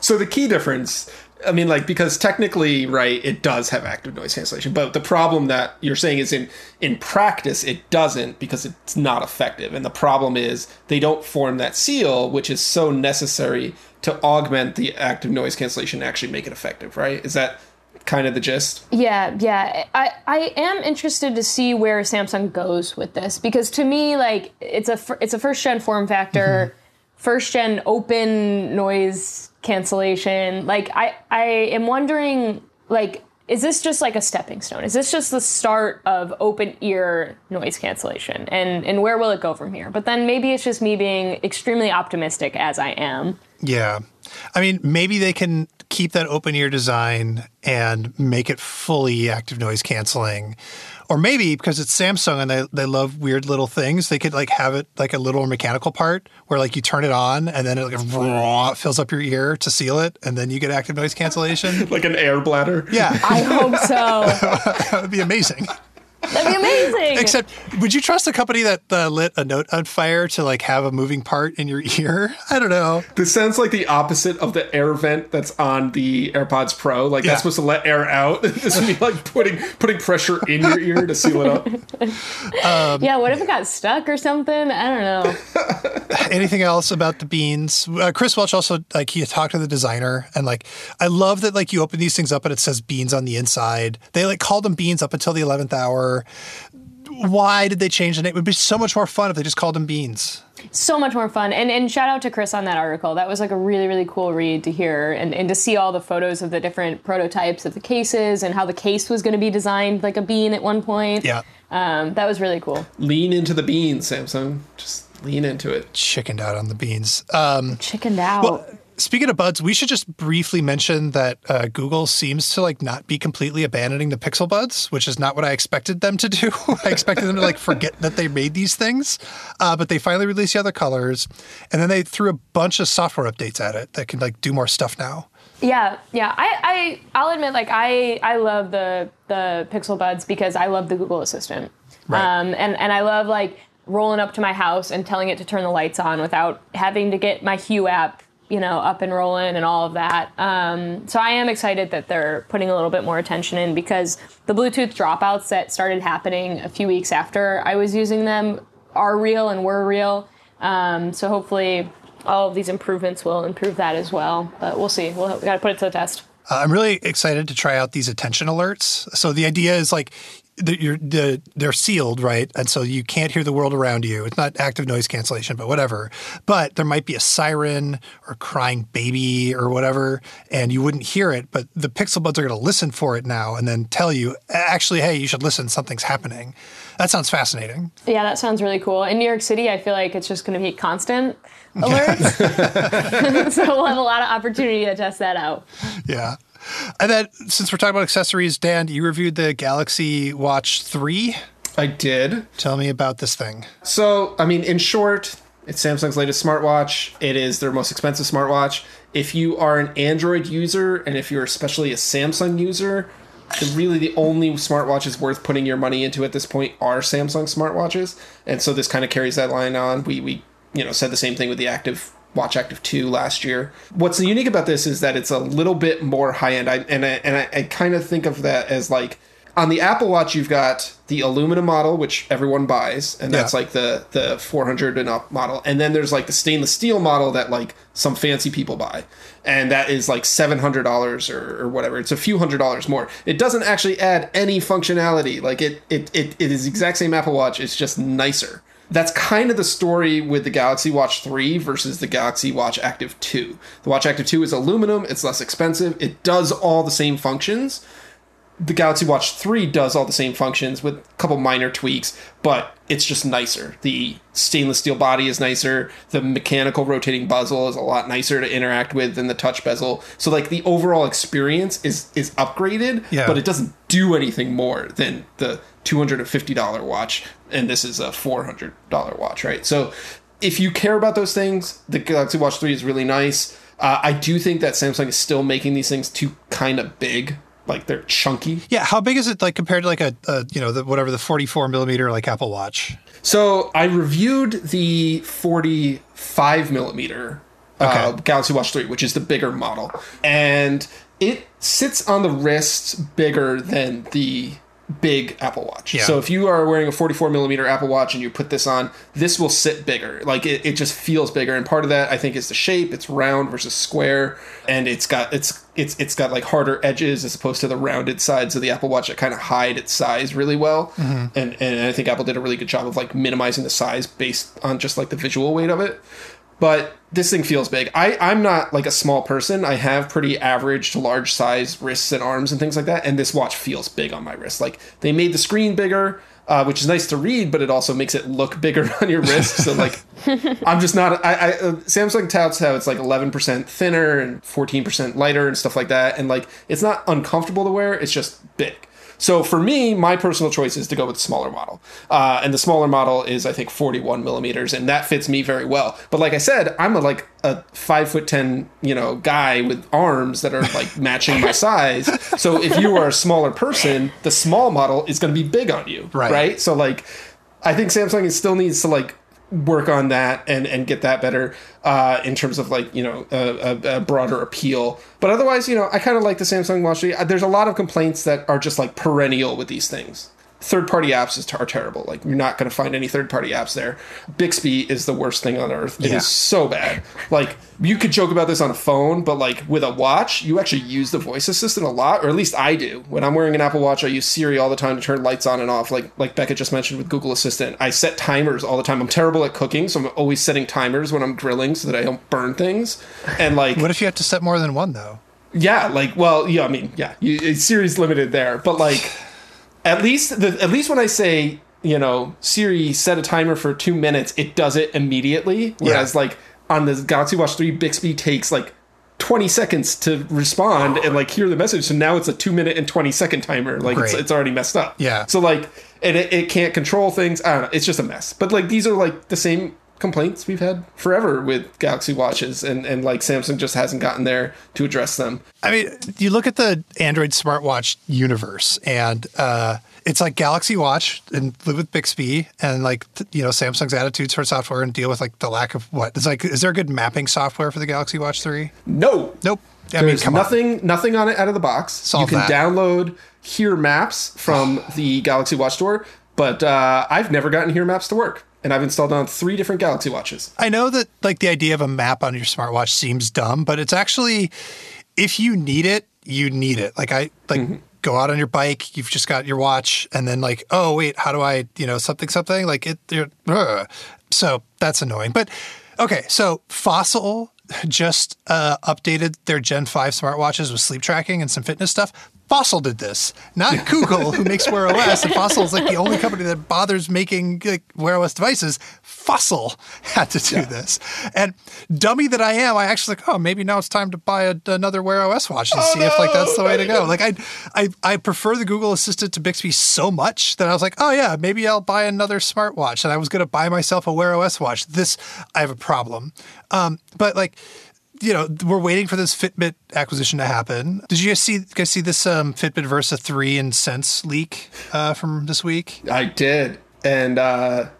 So the key difference, I mean, because technically, right, it does have active noise cancellation, but the problem that you're saying is in practice, it doesn't, because it's not effective. And the problem is they don't form that seal, which is so necessary to augment the active noise cancellation to actually make it effective, right? Is that kind of the gist? Yeah. I am interested to see where Samsung goes with this, because to me, it's a first-gen form factor, mm-hmm. first-gen open noise cancellation. I am wondering, is this just a stepping stone? Is this just the start of open ear noise cancellation? And where will it go from here? But then maybe it's just me being extremely optimistic, as I am. Yeah. I mean, maybe they can keep that open ear design and make it fully active noise canceling. Or maybe, because it's Samsung and they love weird little things, they could have it a little mechanical part where you turn it on and then it fills up your ear to seal it, and then you get active noise cancellation. Like an air bladder. Yeah. I hope so. That would be amazing. That'd be amazing. Except, would you trust a company that lit a note on fire to have a moving part in your ear? I don't know. This sounds like the opposite of the air vent that's on the AirPods Pro. That's supposed to let air out. This would be putting pressure in your ear to seal it up. What if it got stuck or something? I don't know. Anything else about the Beans? Chris Welch also, he talked to the designer, and I love that you open these things up and it says Beans on the inside. They called them Beans up until the 11th hour. Why did they change the name? It would be so much more fun if they just called them Beans. So much more fun. And shout out to Chris on that article. That was a really, really cool read to hear and to see all the photos of the different prototypes of the cases and how the case was going to be designed like a bean at one point. Yeah. That was really cool. Lean into the beans, Samsung. Just lean into it. Chickened out on the beans. Chickened out. Well, speaking of buds, we should just briefly mention that Google seems to not be completely abandoning the Pixel Buds, which is not what I expected them to do. I expected them to forget that they made these things, but they finally released the other colors, and then they threw a bunch of software updates at it that can do more stuff now. Yeah. I'll admit, I love the Pixel Buds because I love the Google Assistant, right. And I love rolling up to my house and telling it to turn the lights on without having to get my Hue app. Up and rolling and all of that. So I am excited that they're putting a little bit more attention in, because the Bluetooth dropouts that started happening a few weeks after I was using them are real and were real. So hopefully all of these improvements will improve that as well. But we'll see. We've got to put it to the test. I'm really excited to try out these attention alerts. So the idea is they're sealed, right? And so you can't hear the world around you. It's not active noise cancellation, but whatever. But there might be a siren or a crying baby or whatever, and you wouldn't hear it. But the Pixel Buds are going to listen for it now and then tell you, actually, hey, you should listen. Something's happening. That sounds fascinating. Yeah, that sounds really cool. In New York City, I feel like it's just going to be constant alerts. So we'll have a lot of opportunity to test that out. Yeah. And then, since we're talking about accessories, Dan, you reviewed the Galaxy Watch 3. I did. Tell me about this thing. So, in short, it's Samsung's latest smartwatch. It is their most expensive smartwatch. If you are an Android user, and if you're especially a Samsung user, really the only smartwatches worth putting your money into at this point are Samsung smartwatches. And so this kind of carries that line on. We said the same thing with the Active Watch Active 2 last year. What's unique about this is that it's a little bit more high-end. I kind of think of that as on the Apple Watch, you've got the aluminum model, which everyone buys, and that's the 400 and up model. And then there's the stainless steel model that some fancy people buy. And that is $700 or whatever. It's a few $100s more. It doesn't actually add any functionality. It is the exact same Apple Watch. It's just nicer. That's kind of the story with the Galaxy Watch 3 versus the Galaxy Watch Active 2. The Watch Active 2 is aluminum. It's less expensive. It does all the same functions. the Galaxy Watch 3 does all the same functions with a couple minor tweaks, but it's just nicer. The stainless steel body is nicer. The mechanical rotating bezel is a lot nicer to interact with than the touch bezel. So, like, the overall experience is upgraded, but it doesn't do anything more than the $250 watch, and this is a $400 watch, right? So, if you care about those things, the Galaxy Watch 3 is really nice. I do think that Samsung is still making these things too kind of big. Like, they're chunky. Yeah, how big is it, like, compared to, like, a you know, the, whatever, the 44 millimeter, like, Apple Watch? So I reviewed the 45 millimeter Galaxy Watch 3, which is the bigger model. And it sits on the wrist bigger than the big Apple Watch. Yeah. So if you are wearing a 44 millimeter Apple Watch and you put this on, this will sit bigger. Like, it just feels bigger. And part of that, I think, is the shape. It's round versus square, and it's got like harder edges as opposed to the rounded sides of the Apple Watch that kind of hide its size really well. Mm-hmm. And I think Apple did a really good job of, like, minimizing the size based on just, like, the visual weight of it. But this thing feels big. I'm not, like, a small person. I have pretty average to large size wrists and arms and things like that. And this watch feels big on my wrist. Like, they made the screen bigger, which is nice to read, but it also makes it look bigger on your wrist. So, like, I'm just not... Samsung touts how it's, like, 11% thinner and 14% lighter and stuff like that. And, like, it's not uncomfortable to wear. It's just big. So for me, my personal choice is to go with the smaller model. And the smaller model is, I think, 41 millimeters, and that fits me very well. But like I said, I'm a 5'10", you know, guy with arms that are, like, matching my size. So if you are a smaller person, the small model is going to be big on you, right? So, like, I think Samsung still needs to, like, work on that and get that better in terms of, like, you know, a broader appeal. But otherwise, you know, I kind of like the Samsung Watch 3. There's a lot of complaints that are just, like, perennial with these things. Third-party apps are terrible. Like, you're not going to find any third-party apps there. Bixby is the worst thing on earth. It is so bad. Like, you could joke about this on a phone, but, like, with a watch, you actually use the voice assistant a lot, or at least I do. When I'm wearing an Apple Watch, I use Siri all the time to turn lights on and off, like Becca just mentioned with Google Assistant. I set timers all the time. I'm terrible at cooking, so I'm always setting timers when I'm grilling so that I don't burn things. And, like... What if you have to set more than one, though? Yeah, like, well, yeah, I mean, yeah. Siri's limited there, but, like... At least when I say, you know, Siri, set a timer for 2 minutes, it does it immediately. Whereas, like, on the Galaxy Watch 3, Bixby takes, like, 20 seconds to respond and, like, hear the message. So now it's a 2 minute and 20 second timer. Like, it's already messed up. Yeah. So, like, and it can't control things. I don't know. It's just a mess. But, like, these are, like, the same complaints we've had forever with Galaxy watches, and like, Samsung just hasn't gotten there to address them. I mean, you look at the Android smartwatch universe, and it's like Galaxy Watch and live with Bixby, and, like, you know, Samsung's attitudes for software and deal with, like, the lack of what? It's like, is there good mapping software for the Galaxy Watch 3? No. Nope. There's nothing on it out of the box. Download Hear Maps from the Galaxy Watch store, but I've never gotten Hear Maps to work. And I've installed on 3 different Galaxy watches. I know that, like, the idea of a map on your smartwatch seems dumb, but it's actually, if you need it, you need it. Like, go out on your bike, you've just got your watch, and then, like, oh, wait, how do I, you know, something? Like, so that's annoying. But, okay, so Fossil just updated their Gen 5 smartwatches with sleep tracking and some fitness stuff. Fossil did this, not Google, who makes Wear OS. And Fossil is, like, the only company that bothers making, like, Wear OS devices. Fossil had to do this. And dummy that I am, I actually, like, oh, maybe now it's time to buy another Wear OS watch and if, like, that's the way to go. Like, I prefer the Google Assistant to Bixby so much that I was like, oh, yeah, maybe I'll buy another smartwatch. And I was going to buy myself a Wear OS watch. This, I have a problem. But, like... You know, we're waiting for this Fitbit acquisition to happen. Did you guys see this Fitbit Versa 3 and Sense leak from this week? I did. And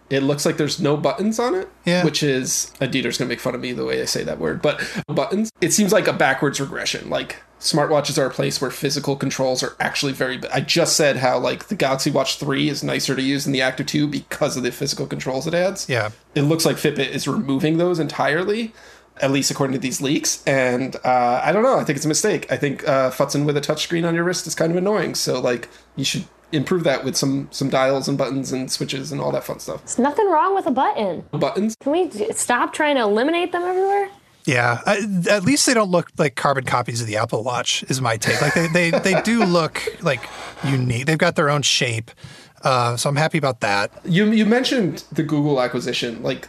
it looks like there's no buttons on it, which is... Dieter's going to make fun of me the way I say that word. But buttons, it seems like a backwards regression. Like, smartwatches are a place where physical controls are actually very... I just said how, like, the Galaxy Watch 3 is nicer to use than the Active 2 because of the physical controls it adds. Yeah. It looks like Fitbit is removing those entirely, at least according to these leaks. And I don't know. I think it's a mistake. I think futzing with a touchscreen on your wrist is kind of annoying. So, like, you should improve that with some dials and buttons and switches and all that fun stuff. There's nothing wrong with a button. Buttons? Can we stop trying to eliminate them everywhere? Yeah, at least they don't look like carbon copies of the Apple Watch, is my take. Like they do look like unique. They've got their own shape, so I'm happy about that. You mentioned the Google acquisition. Like,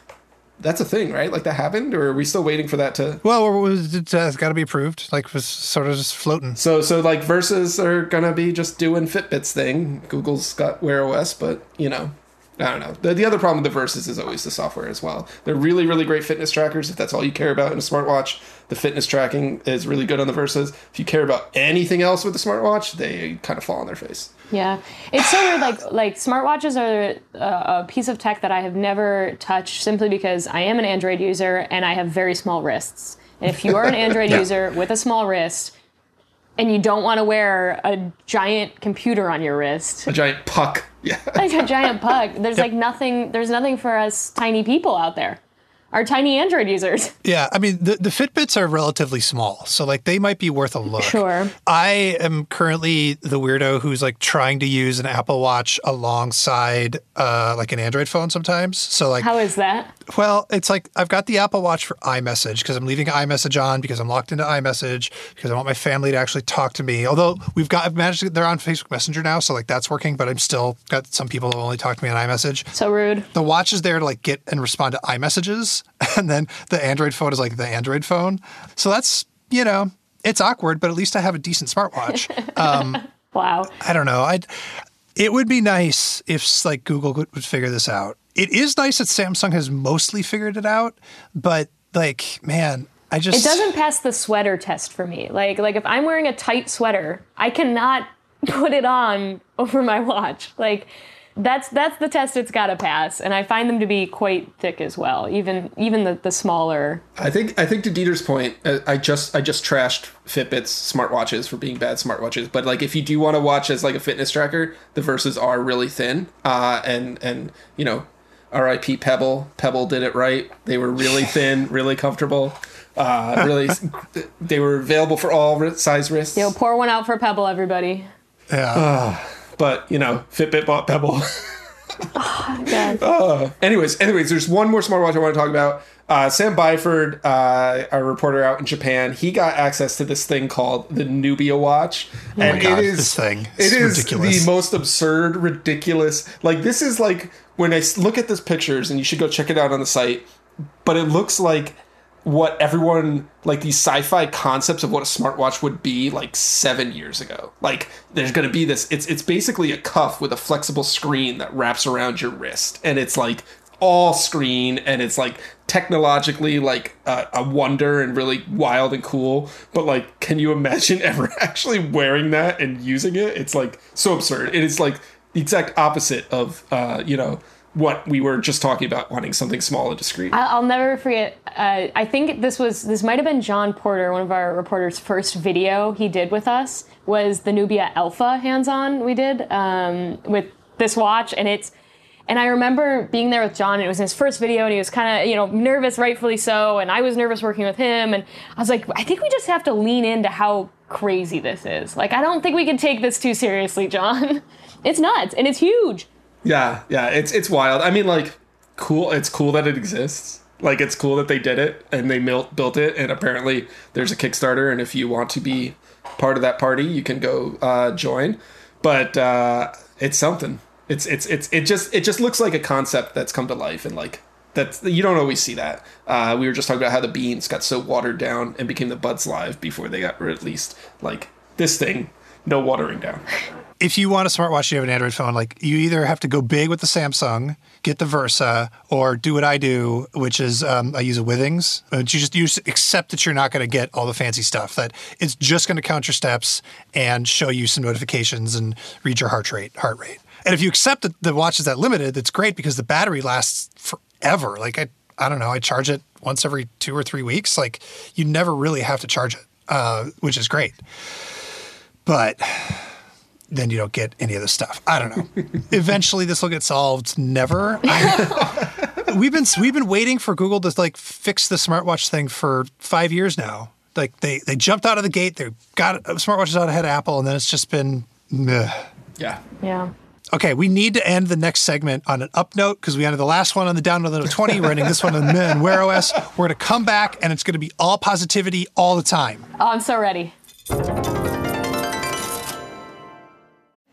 that's a thing, right? Like, that happened, or are we still waiting for that to? Well, it's got to be approved. Like, it was sort of just floating. So like Versus are gonna be just doing Fitbit's thing. Google's got Wear OS, but you know. I don't know. The other problem with the Versus is always the software as well. They're really, really great fitness trackers. If that's all you care about in a smartwatch, the fitness tracking is really good on the Versus. If you care about anything else with the smartwatch, they kind of fall on their face. Yeah. It's so weird. Like smartwatches are a piece of tech that I have never touched simply because I am an Android user and I have very small wrists. And if you are an Android user with a small wrist, and you don't want to wear a giant computer on your wrist. A giant puck. Yeah. Like a giant puck. There's like nothing. There's nothing for us tiny people out there. Our tiny Android users. Yeah, I mean, the Fitbits are relatively small, so like they might be worth a look. Sure. I am currently the weirdo who's like trying to use an Apple Watch alongside like an Android phone sometimes. So like, how is that? Well, it's like I've got the Apple Watch for iMessage because I'm leaving iMessage on because I'm locked into iMessage because I want my family to actually talk to me. Although I've managed they're on Facebook Messenger now, so like that's working, but I'm still got some people who only talk to me on iMessage. So rude. The watch is there to like get and respond to iMessages. And then the Android phone is like the Android phone. So that's, you know, it's awkward, but at least I have a decent smartwatch. Wow. I don't know. It would be nice if like Google would figure this out. It is nice that Samsung has mostly figured it out, but like, man, it doesn't pass the sweater test for me. Like if I'm wearing a tight sweater, I cannot put it on over my watch. Like, that's the test it's got to pass, and I find them to be quite thick as well, even the smaller. I think to Dieter's point, I just trashed Fitbit's smartwatches for being bad smartwatches, but like if you do want to watch as like a fitness tracker, the Verses are really thin, and you know, R.I.P. Pebble did it right. They were really thin, really comfortable. Really, they were available for all size wrists. Yo, pour one out for Pebble, everybody. Yeah. But, you know, Fitbit bought Pebble. Oh, God. Anyways, there's one more smartwatch I want to talk about. Sam Byford, our reporter out in Japan, he got access to this thing called the Nubia Watch. Oh, and my God, this thing. It is ridiculous. The most absurd, ridiculous. Like, this is like, when I look at these pictures, and you should go check it out on the site, but it looks like what everyone, like these sci-fi concepts of what a smartwatch would be like 7 years ago. Like, there's going to be this, it's basically a cuff with a flexible screen that wraps around your wrist, and it's like all screen, and it's like technologically like a wonder and really wild and cool, but like, can you imagine ever actually wearing that and using it? It's like so absurd. It is like the exact opposite of you know, what we were just talking about, wanting something small and discreet. I'll never forget. I think this might have been John Porter, one of our reporters' first video he did with us was the Nubia Alpha hands-on we did with this watch, and I remember being there with John, and it was his first video, and he was kind of, you know, nervous, rightfully so, and I was nervous working with him, and I was like, I think we just have to lean into how crazy this is. Like, I don't think we can take this too seriously, John. It's nuts, and it's huge. Yeah, it's wild. I mean, like, cool. It's cool that it exists. Like, it's cool that they did it and they built it. And apparently there's a Kickstarter. And if you want to be part of that party, you can go join. But it's something. It just looks like a concept that's come to life, and like that's, you don't always see that. We were just talking about how the Beans got so watered down and became the Buds Live before they got released. Like, this thing, no watering down. If you want a smartwatch, you have an Android phone, like, you either have to go big with the Samsung, get the Versa, or do what I do, which is I use a Withings. You just accept that you're not going to get all the fancy stuff, that it's just going to count your steps and show you some notifications and read your heart rate. And if you accept that the watch is that limited, that's great because the battery lasts forever. Like, I don't know, I charge it once every 2 or 3 weeks. Like, you never really have to charge it, which is great. But then you don't get any of this stuff. I don't know. Eventually this will get solved. Never. We've been waiting for Google to like fix the smartwatch thing for 5 years now. Like, they jumped out of the gate. They got smartwatches out ahead of Apple, and then it's just been meh. Yeah. Okay, we need to end the next segment on an up note because we ended the last one on the down note of 20. We're ending this one on Wear OS. We're going to come back, and it's going to be all positivity all the time. Oh, I'm so ready.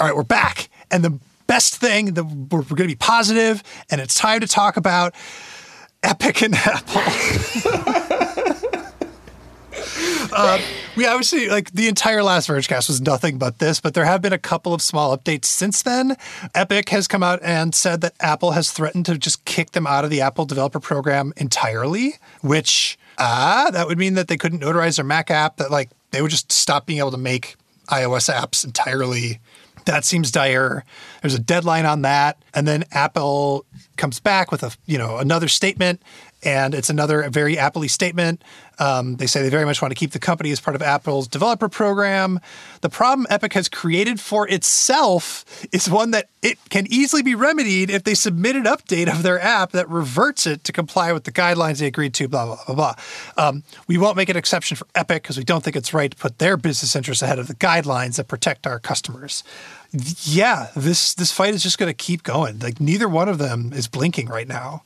All right, we're back. And the best thing, we're going to be positive, and it's time to talk about Epic and Apple. We obviously, the entire last Vergecast was nothing but this, but there have been a couple of small updates since then. Epic has come out and said that Apple has threatened to just kick them out of the Apple Developer Program entirely, which, that would mean that they couldn't notarize their Mac app, that, they would just stop being able to make iOS apps entirely. That seems dire. There's a deadline on that. And then Apple comes back with another statement, and it's another very Apple-y statement. They say they very much want to keep the company as part of Apple's developer program. The problem Epic has created for itself is one that it can easily be remedied if they submit an update of their app that reverts it to comply with the guidelines they agreed to, blah, blah, blah, blah. We won't make an exception for Epic because we don't think it's right to put their business interests ahead of the guidelines that protect our customers. Yeah, this fight is just going to keep going. Neither one of them is blinking right now.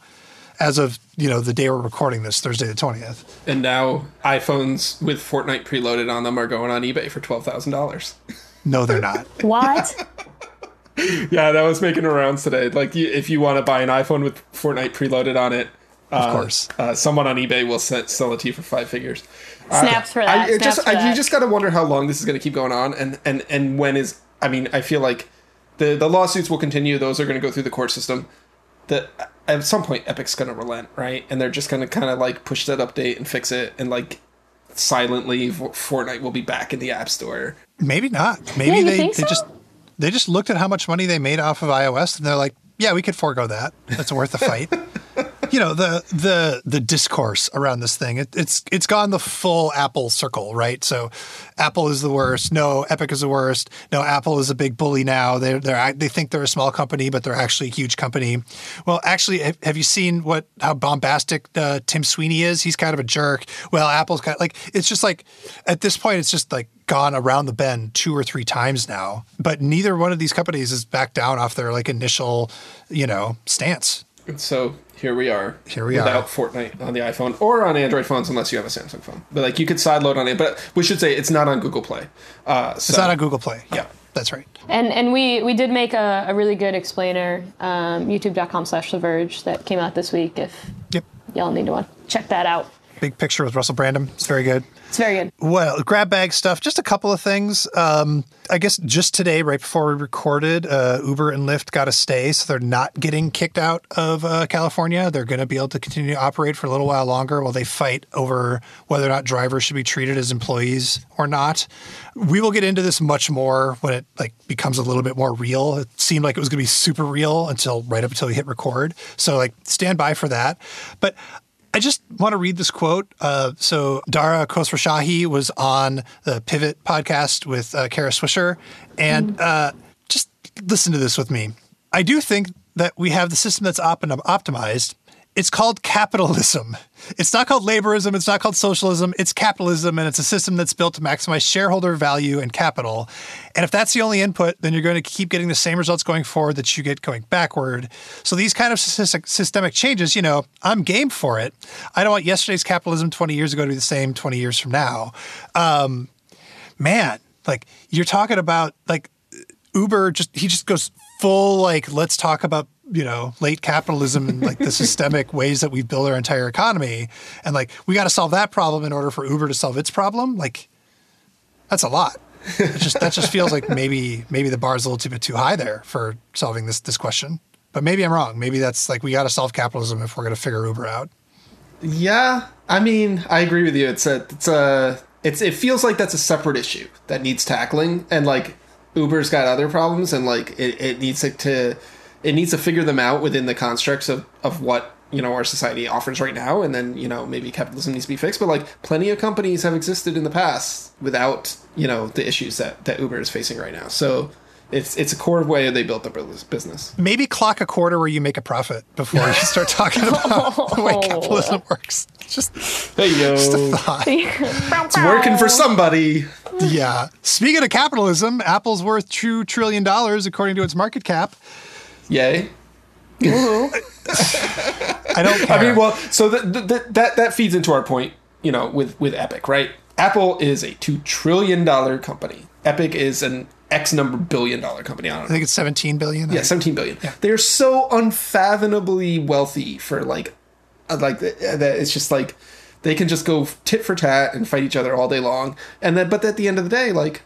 As of, the day we're recording this, Thursday the 20th. And now iPhones with Fortnite preloaded on them are going on eBay for $12,000. No, they're not. What? Yeah, that was making rounds today. If you want to buy an iPhone with Fortnite preloaded on it, of course, someone on eBay will sell it to you for five figures. Snaps for that. You just got to wonder how long this is going to keep going on, and when is. I mean, I feel like the lawsuits will continue. Those are going to go through the court system. That at some point Epic's going to relent, right? And they're just going to kind of push that update and fix it, and silently Fortnite will be back in the App Store. Maybe not. Maybe they just looked at how much money they made off of iOS and they're like, yeah, we could forego that. That's worth the fight. The discourse around this thing, it's gone the full Apple circle, right? So Apple is the worst. No, Epic is the worst. No, Apple is a big bully now. They think they're a small company, but they're actually a huge company. Well, actually, have you seen how bombastic Tim Sweeney is? He's kind of a jerk. Well, Apple's kind of it's just at this point, it's just gone around the bend two or three times now. But neither one of these companies is back down off their initial, stance. So here we are without Fortnite on the iPhone or on Android phones unless you have a Samsung phone. But you could sideload on it, but we should say it's not on Google Play. It's not on Google Play. Yeah, that's right. And we did make a really good explainer, youtube.com/TheVerge, that came out this week if y'all need one. Check that out. Big picture with Russell Brandom. It's very good. It's very good. Well, grab bag stuff. Just a couple of things. I guess just today, right before we recorded, Uber and Lyft got a stay, so they're not getting kicked out of California. They're going to be able to continue to operate for a little while longer while they fight over whether or not drivers should be treated as employees or not. We will get into this much more when it becomes a little bit more real. It seemed like it was going to be super real right up until we hit record. So stand by for that. But I just want to read this quote. So Dara Khosrowshahi was on the Pivot podcast with Kara Swisher. And just listen to this with me. I do think that we have the system that's optimized. It's called capitalism. It's not called laborism. It's not called socialism. It's capitalism, and it's a system that's built to maximize shareholder value and capital. And if that's the only input, then you're going to keep getting the same results going forward that you get going backward. So these kind of systemic changes, I'm game for it. I don't want yesterday's capitalism 20 years ago to be the same 20 years from now. Man, you're talking about Uber just goes full, like, let's talk about, you know, late capitalism and like the systemic ways that we build our entire economy. And like, we got to solve that problem in order for Uber to solve its problem. Like, that's a lot. It just, that just feels like maybe the bar is a little bit too high there for solving this question. But maybe I'm wrong. Maybe that's like, we got to solve capitalism if we're going to figure Uber out. Yeah. I mean, I agree with you. It feels like that's a separate issue that needs tackling. And like, Uber's got other problems, and like it needs to figure them out within the constructs of what, you know, our society offers right now. And then, you know, maybe capitalism needs to be fixed, but like plenty of companies have existed in the past without, you know, the issues that Uber is facing right now. So it's a core way they built their business. Maybe clock a quarter where you make a profit before you start talking about the way capitalism works. Just a thought. It's working for somebody. Yeah. Speaking of capitalism, Apple's worth $2 trillion according to its market cap. Yay. I don't care. I mean, well, so that feeds into our point, you know, with Epic, right? Apple is a $2 trillion company. Epic is an X number billion-dollar company. I think it's $17 billion. Yeah, $17 billion. Yeah. They're so unfathomably wealthy for, like that it's just, like, they can just go tit for tat and fight each other all day long. And then, but at the end of the day, like,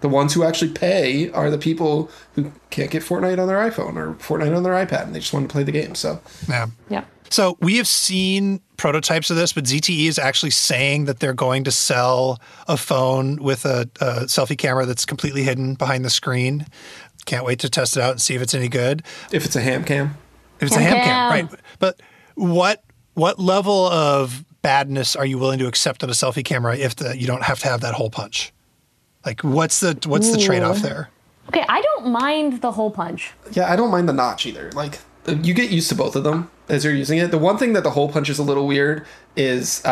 the ones who actually pay are the people who can't get Fortnite on their iPhone or Fortnite on their iPad, and they just want to play the game. So yeah. So we have seen prototypes of this, but ZTE is actually saying that they're going to sell a phone with a selfie camera that's completely hidden behind the screen. Can't wait to test it out and see if it's any good. If it's a ham cam. Right. But what level of badness are you willing to accept on a selfie camera if you don't have to have that hole punch? Like, what's the trade-off there? Okay, I don't mind the hole punch. Yeah, I don't mind the notch either. Like, you get used to both of them as you're using it. The one thing that the hole punch is a little weird is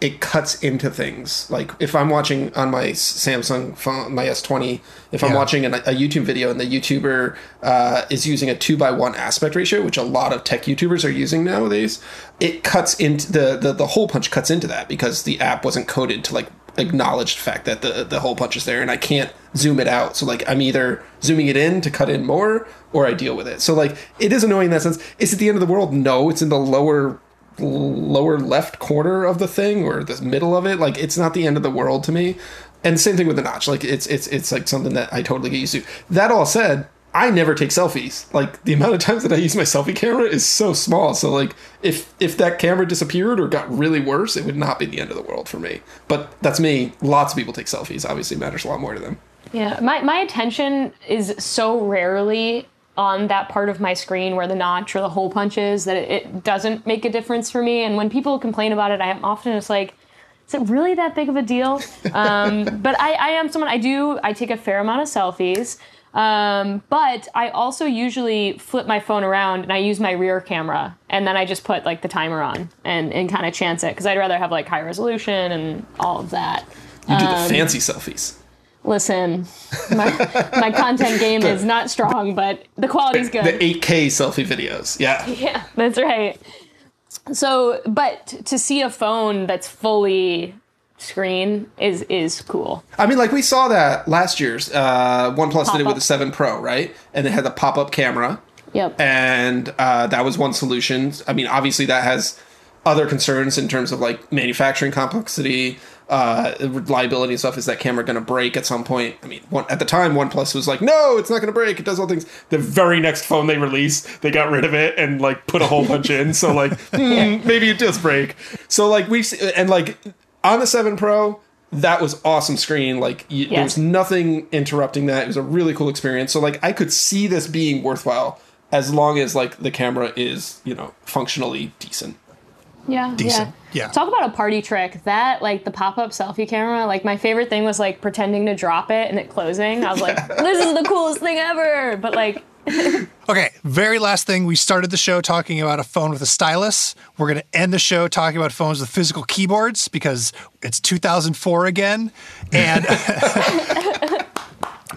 it cuts into things. Like, if I'm watching on my Samsung phone, my S20, if I'm watching a YouTube video and the YouTuber is using a 2:1 aspect ratio, which a lot of tech YouTubers are using nowadays, it cuts into the hole punch cuts into that because the app wasn't coded to, like, acknowledged fact that the hole punch is there and I can't zoom it out. So, like, I'm either zooming it in to cut in more or I deal with it. So, like, it is annoying in that sense. Is it the end of the world? No, it's in the lower left corner of the thing or the middle of it. Like, it's not the end of the world to me. And same thing with the notch. Like, it's like something that I totally get used to. That all said, I never take selfies. Like, the amount of times that I use my selfie camera is so small. So, like, if that camera disappeared or got really worse, it would not be the end of the world for me. But that's me. Lots of people take selfies. Obviously, it matters a lot more to them. Yeah, my attention is so rarely on that part of my screen where the notch or the hole punch is that it doesn't make a difference for me. And when people complain about it, I'm often just like, is it really that big of a deal? But I am someone, I take a fair amount of selfies. But I also usually flip my phone around and I use my rear camera and then I just put, like, the timer on and kind of chance it because I'd rather have, like, high resolution and all of that. You do the fancy selfies. Listen, my content game is not strong, but the quality's good. The 8K selfie videos. Yeah. Yeah, that's right. So, but to see a phone that's fully screen is cool. I mean, like, we saw that last year's OnePlus did it with the 7 Pro, right? And it had the pop-up camera. Yep. And that was one solution. I mean, obviously that has other concerns in terms of, like, manufacturing complexity, reliability and stuff. Is that camera going to break at some point? I mean, at the time, OnePlus was like, no, it's not going to break. It does all things. The very next phone they released, they got rid of it and, like, put a whole bunch in. So, like, maybe it does break. So, like, on the 7 Pro, that was awesome screen. Like, there was nothing interrupting that. It was a really cool experience. So, like, I could see this being worthwhile as long as, like, the camera is, you know, functionally decent. Yeah. Decent. Yeah. Talk about a party trick. That, like, the pop-up selfie camera, like, my favorite thing was, like, pretending to drop it and it closing. I was like, this is the coolest thing ever. But, like... Okay, very last thing. We started the show talking about a phone with a stylus. We're going to end the show talking about phones with physical keyboards because it's 2004 again. And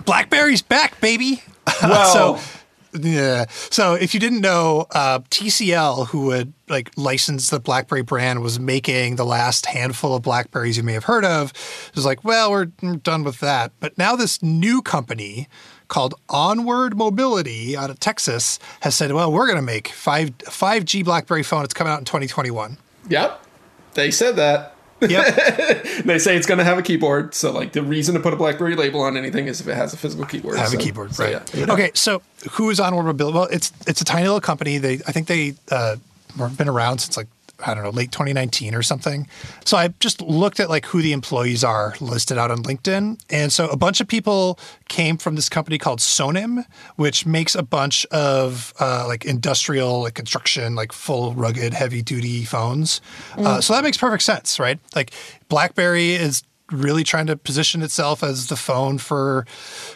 BlackBerry's back, baby. Well, so Yeah. So if you didn't know, TCL, who would license the BlackBerry brand, was making the last handful of BlackBerries you may have heard of. It was like, well, we're done with that. But now this new company called Onward Mobility out of Texas has said, well, we're going to make 5G BlackBerry phone. It's coming out in 2021. Yep. They said that. Yep. They say it's going to have a keyboard. So, like, the reason to put a BlackBerry label on anything is if it has a physical keyboard. Have a keyboard, right. So, yeah, you know. Okay, so who is Onward Mobility? Well, it's a tiny little company. I think they been around since, late 2019 or something. So I just looked at, who the employees are listed out on LinkedIn. And so a bunch of people came from this company called Sonim, which makes a bunch of, industrial, construction, full, rugged, heavy-duty phones. Mm. So that makes perfect sense, right? BlackBerry is really trying to position itself as the phone for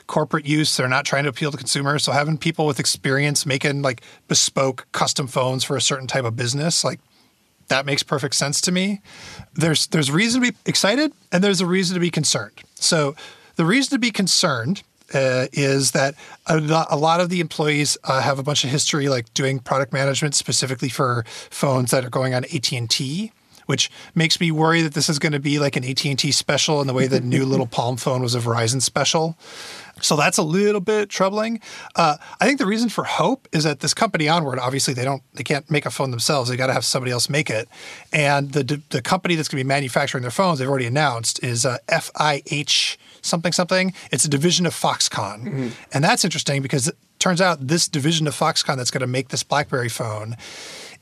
corporate use. They're not trying to appeal to consumers. So having people with experience making, bespoke custom phones for a certain type of business, that makes perfect sense to me. There's reason to be excited, and there's a reason to be concerned. So the reason to be concerned is that a lot of the employees have a bunch of history, doing product management specifically for phones that are going on AT&T, which makes me worry that this is going to be an AT&T special in the way the new little Palm phone was a Verizon special. So that's a little bit troubling. I think the reason for hope is that this company Onward, obviously they can't make a phone themselves. They got to have somebody else make it. And the company that's going to be manufacturing their phones, they've already announced, is FIH something. It's a division of Foxconn. Mm-hmm. And that's interesting because it turns out this division of Foxconn that's going to make this BlackBerry phone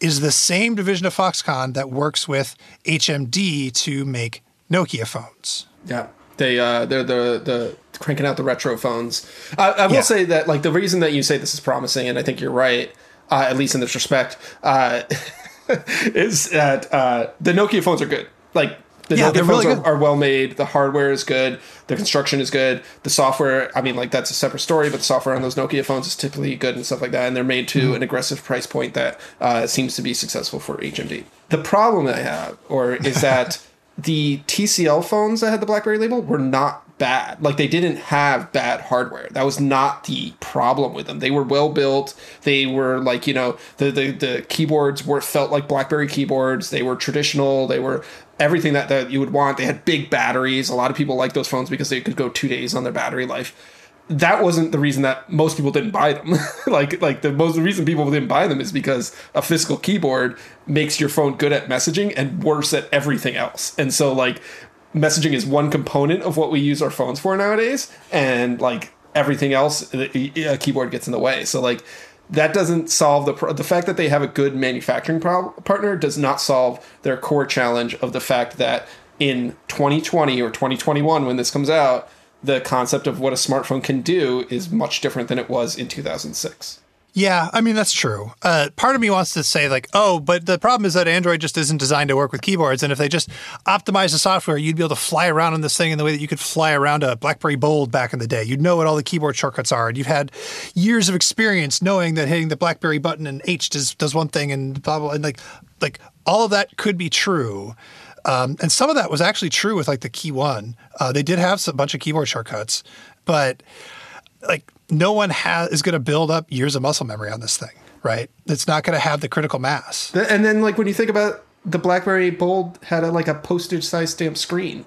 is the same division of Foxconn that works with HMD to make Nokia phones. Yeah. They're the cranking out the retro phones. I will say that the reason that you say this is promising, and I think you're right, at least in this respect, is that the Nokia phones are good. The Nokia phones really are well made. The hardware is good. The construction is good. The software, that's a separate story, but the software on those Nokia phones is typically good and stuff like that. And they're made to an aggressive price point that seems to be successful for HMD. The problem I have, is that the TCL phones that had the BlackBerry label were not bad. They didn't have bad hardware. That was not the problem with them. They were well built. They were the keyboards felt like BlackBerry keyboards. They were traditional. They were everything that you would want. They had big batteries. A lot of people liked those phones because they could go 2 days on their battery life. That wasn't the reason that most people didn't buy them. The reason people didn't buy them is because a physical keyboard makes your phone good at messaging and worse at everything else. And so messaging is one component of what we use our phones for nowadays. And everything else, a keyboard gets in the way. So that doesn't solve the fact that they have a good manufacturing partner does not solve their core challenge of the fact that in 2020 or 2021, when this comes out, the concept of what a smartphone can do is much different than it was in 2006. Yeah, that's true. Part of me wants to say but the problem is that Android just isn't designed to work with keyboards. And if they just optimize the software, you'd be able to fly around on this thing in the way that you could fly around a BlackBerry Bold back in the day. You'd know what all the keyboard shortcuts are. And you've had years of experience knowing that hitting the BlackBerry button and H does one thing and blah, blah, blah. And all of that could be true. And some of that was actually true with the Key One. They did have a bunch of keyboard shortcuts, but no one is going to build up years of muscle memory on this thing, right? It's not going to have the critical mass. And then when you think about the BlackBerry Bold had a postage size stamp screen.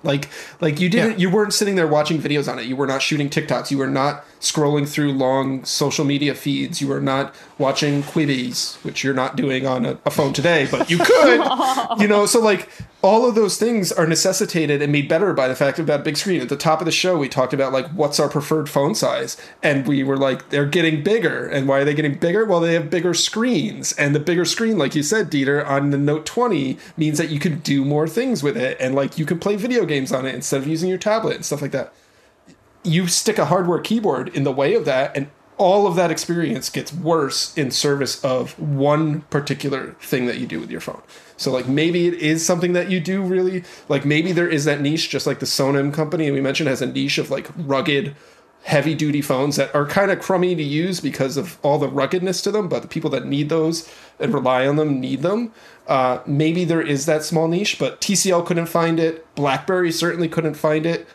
You weren't sitting there watching videos on it. You were not shooting TikToks. You were not scrolling through long social media feeds. You were not watching Quibbies, which you're not doing on a phone today, but you could, so all of those things are necessitated and made better by the fact of that big screen. At the top of the show, we talked about what's our preferred phone size. And we were they're getting bigger. And why are they getting bigger? Well, they have bigger screens, and the bigger screen, like you said, Dieter, on the Note 20, means that you can do more things with it, and you can play video games on it instead of using your tablet and stuff like that. You stick a hardware keyboard in the way of that, and all of that experience gets worse in service of one particular thing that you do with your phone. So maybe it is something that you do really, maybe there is that niche, just like the Sonim company we mentioned has a niche of rugged heavy duty phones that are kind of crummy to use because of all the ruggedness to them, but the people that need those and rely on them need them. Maybe there is that small niche, but TCL couldn't find it. BlackBerry certainly couldn't find it.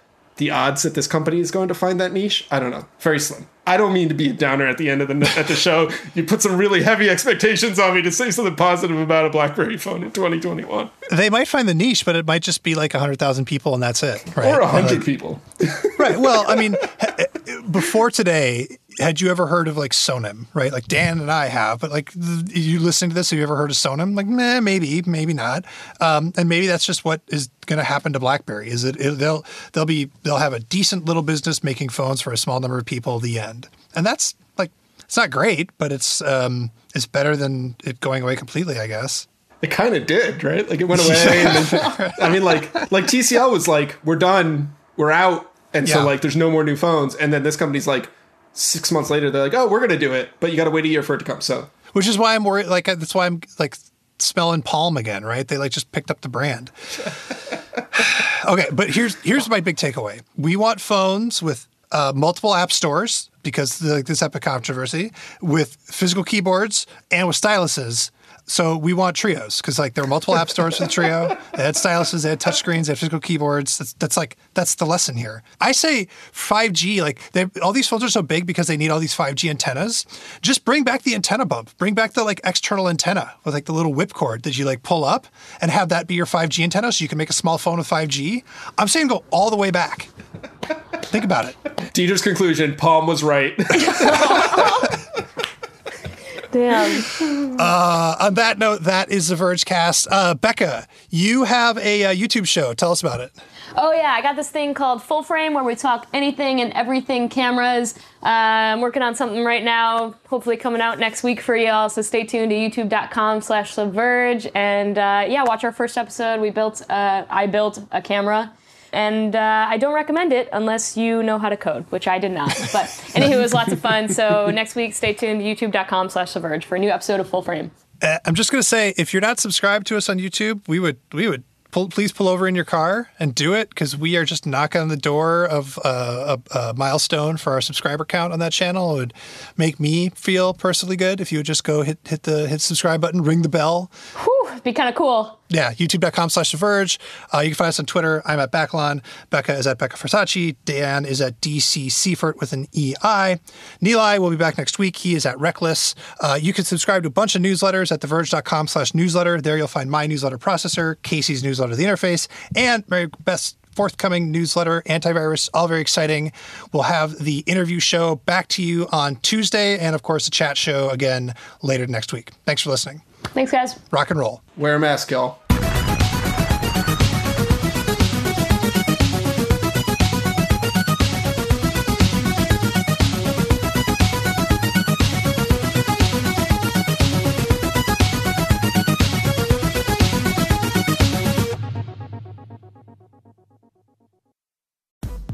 the odds that this company is going to find that niche, I don't know. Very slim. I don't mean to be a downer at the end of the show. You put some really heavy expectations on me to say something positive about a BlackBerry phone in 2021. They might find the niche, but it might just be like 100,000 people and that's it. Right? Or 100 people. Right. Well, I mean, before today, had you ever heard of like Sonim, right? Like Dan and I have, but like you listening to this, have you ever heard of Sonim? Like, meh, maybe, maybe not. And maybe that's just what is going to happen to BlackBerry. Is it, they'll have a decent little business making phones for a small number of people. The end. And that's like, it's not great, but it's better than it going away completely, I guess. It kind of did, right? Like it went away. And then, I mean, like TCL was like, we're done, we're out. And so like, there's no more new phones. And then this company's like, 6 months later, they're like, oh, we're going to do it, but you got to wait a year for it to come. So, which is why I'm worried. Like, that's why I'm like smelling Palm again, right? They like just picked up the brand. Okay. But here's my big takeaway. We want phones with multiple app stores because like this Epic controversy, with physical keyboards and with styluses. So we want trios because like there were multiple app stores for the trio. They had styluses, they had touchscreens, they had physical keyboards. That's the lesson here. I say 5G, like all these phones are so big because they need all these 5G antennas. Just bring back the antenna bump. Bring back the like external antenna with like the little whip cord that you like pull up and have that be your 5G antenna so you can make a small phone with 5G. I'm saying go all the way back. Think about it. Dieter's conclusion, Palm was right. Damn. On that note, that is the Vergecast. Becca, you have a YouTube show. Tell us about it. Oh, yeah. I got this thing called Full Frame where we talk anything and everything cameras. I'm working on something right now, hopefully coming out next week for y'all. So stay tuned to youtube.com/TheVerge. And yeah, watch our first episode. I built a camera. And I don't recommend it unless you know how to code, which I did not. But anywho, it was lots of fun. So next week, stay tuned to youtube.com/TheVerge for a new episode of Full Frame. I'm just going to say, if you're not subscribed to us on YouTube, we would please pull over in your car and do it, because we are just knocking on the door of a milestone for our subscriber count on that channel. It would make me feel personally good if you would just go hit the subscribe button, ring the bell. Whew, it'd be kind of cool. Yeah, youtube.com/TheVerge. You can find us on Twitter. I'm at Backlon. Becca is at Becca Farsace. Dan is at DC Seifert with an EI. Neelai will be back next week. He is at Reckless. You can subscribe to a bunch of newsletters at theverge.com/newsletter. There you'll find my newsletter processor, Casey's newsletter, The Interface, and my best forthcoming newsletter, Antivirus, all very exciting. We'll have the interview show back to you on Tuesday, and of course the chat show again later next week. Thanks for listening. Thanks, guys. Rock and roll. Wear a mask, y'all.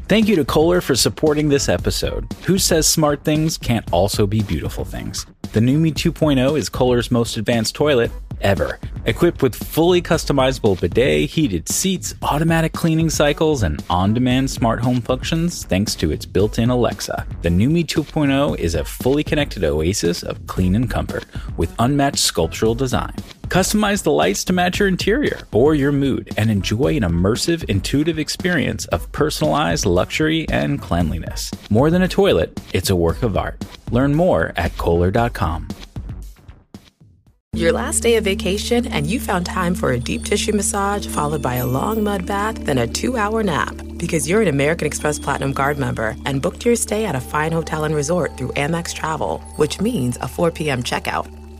Thank you to Kohler for supporting this episode. Who says smart things can't also be beautiful things? The NUMI 2.0 is Kohler's most advanced toilet ever. Equipped with fully customizable bidet, heated seats, automatic cleaning cycles, and on-demand smart home functions thanks to its built-in Alexa. The NUMI 2.0 is a fully connected oasis of clean and comfort with unmatched sculptural design. Customize the lights to match your interior or your mood and enjoy an immersive, intuitive experience of personalized luxury and cleanliness. More than a toilet, it's a work of art. Learn more at Kohler.com. Your last day of vacation and you found time for a deep tissue massage followed by a long mud bath, then a 2-hour nap. Because you're an American Express Platinum Guard member and booked your stay at a fine hotel and resort through Amex Travel, which means a 4 p.m. checkout.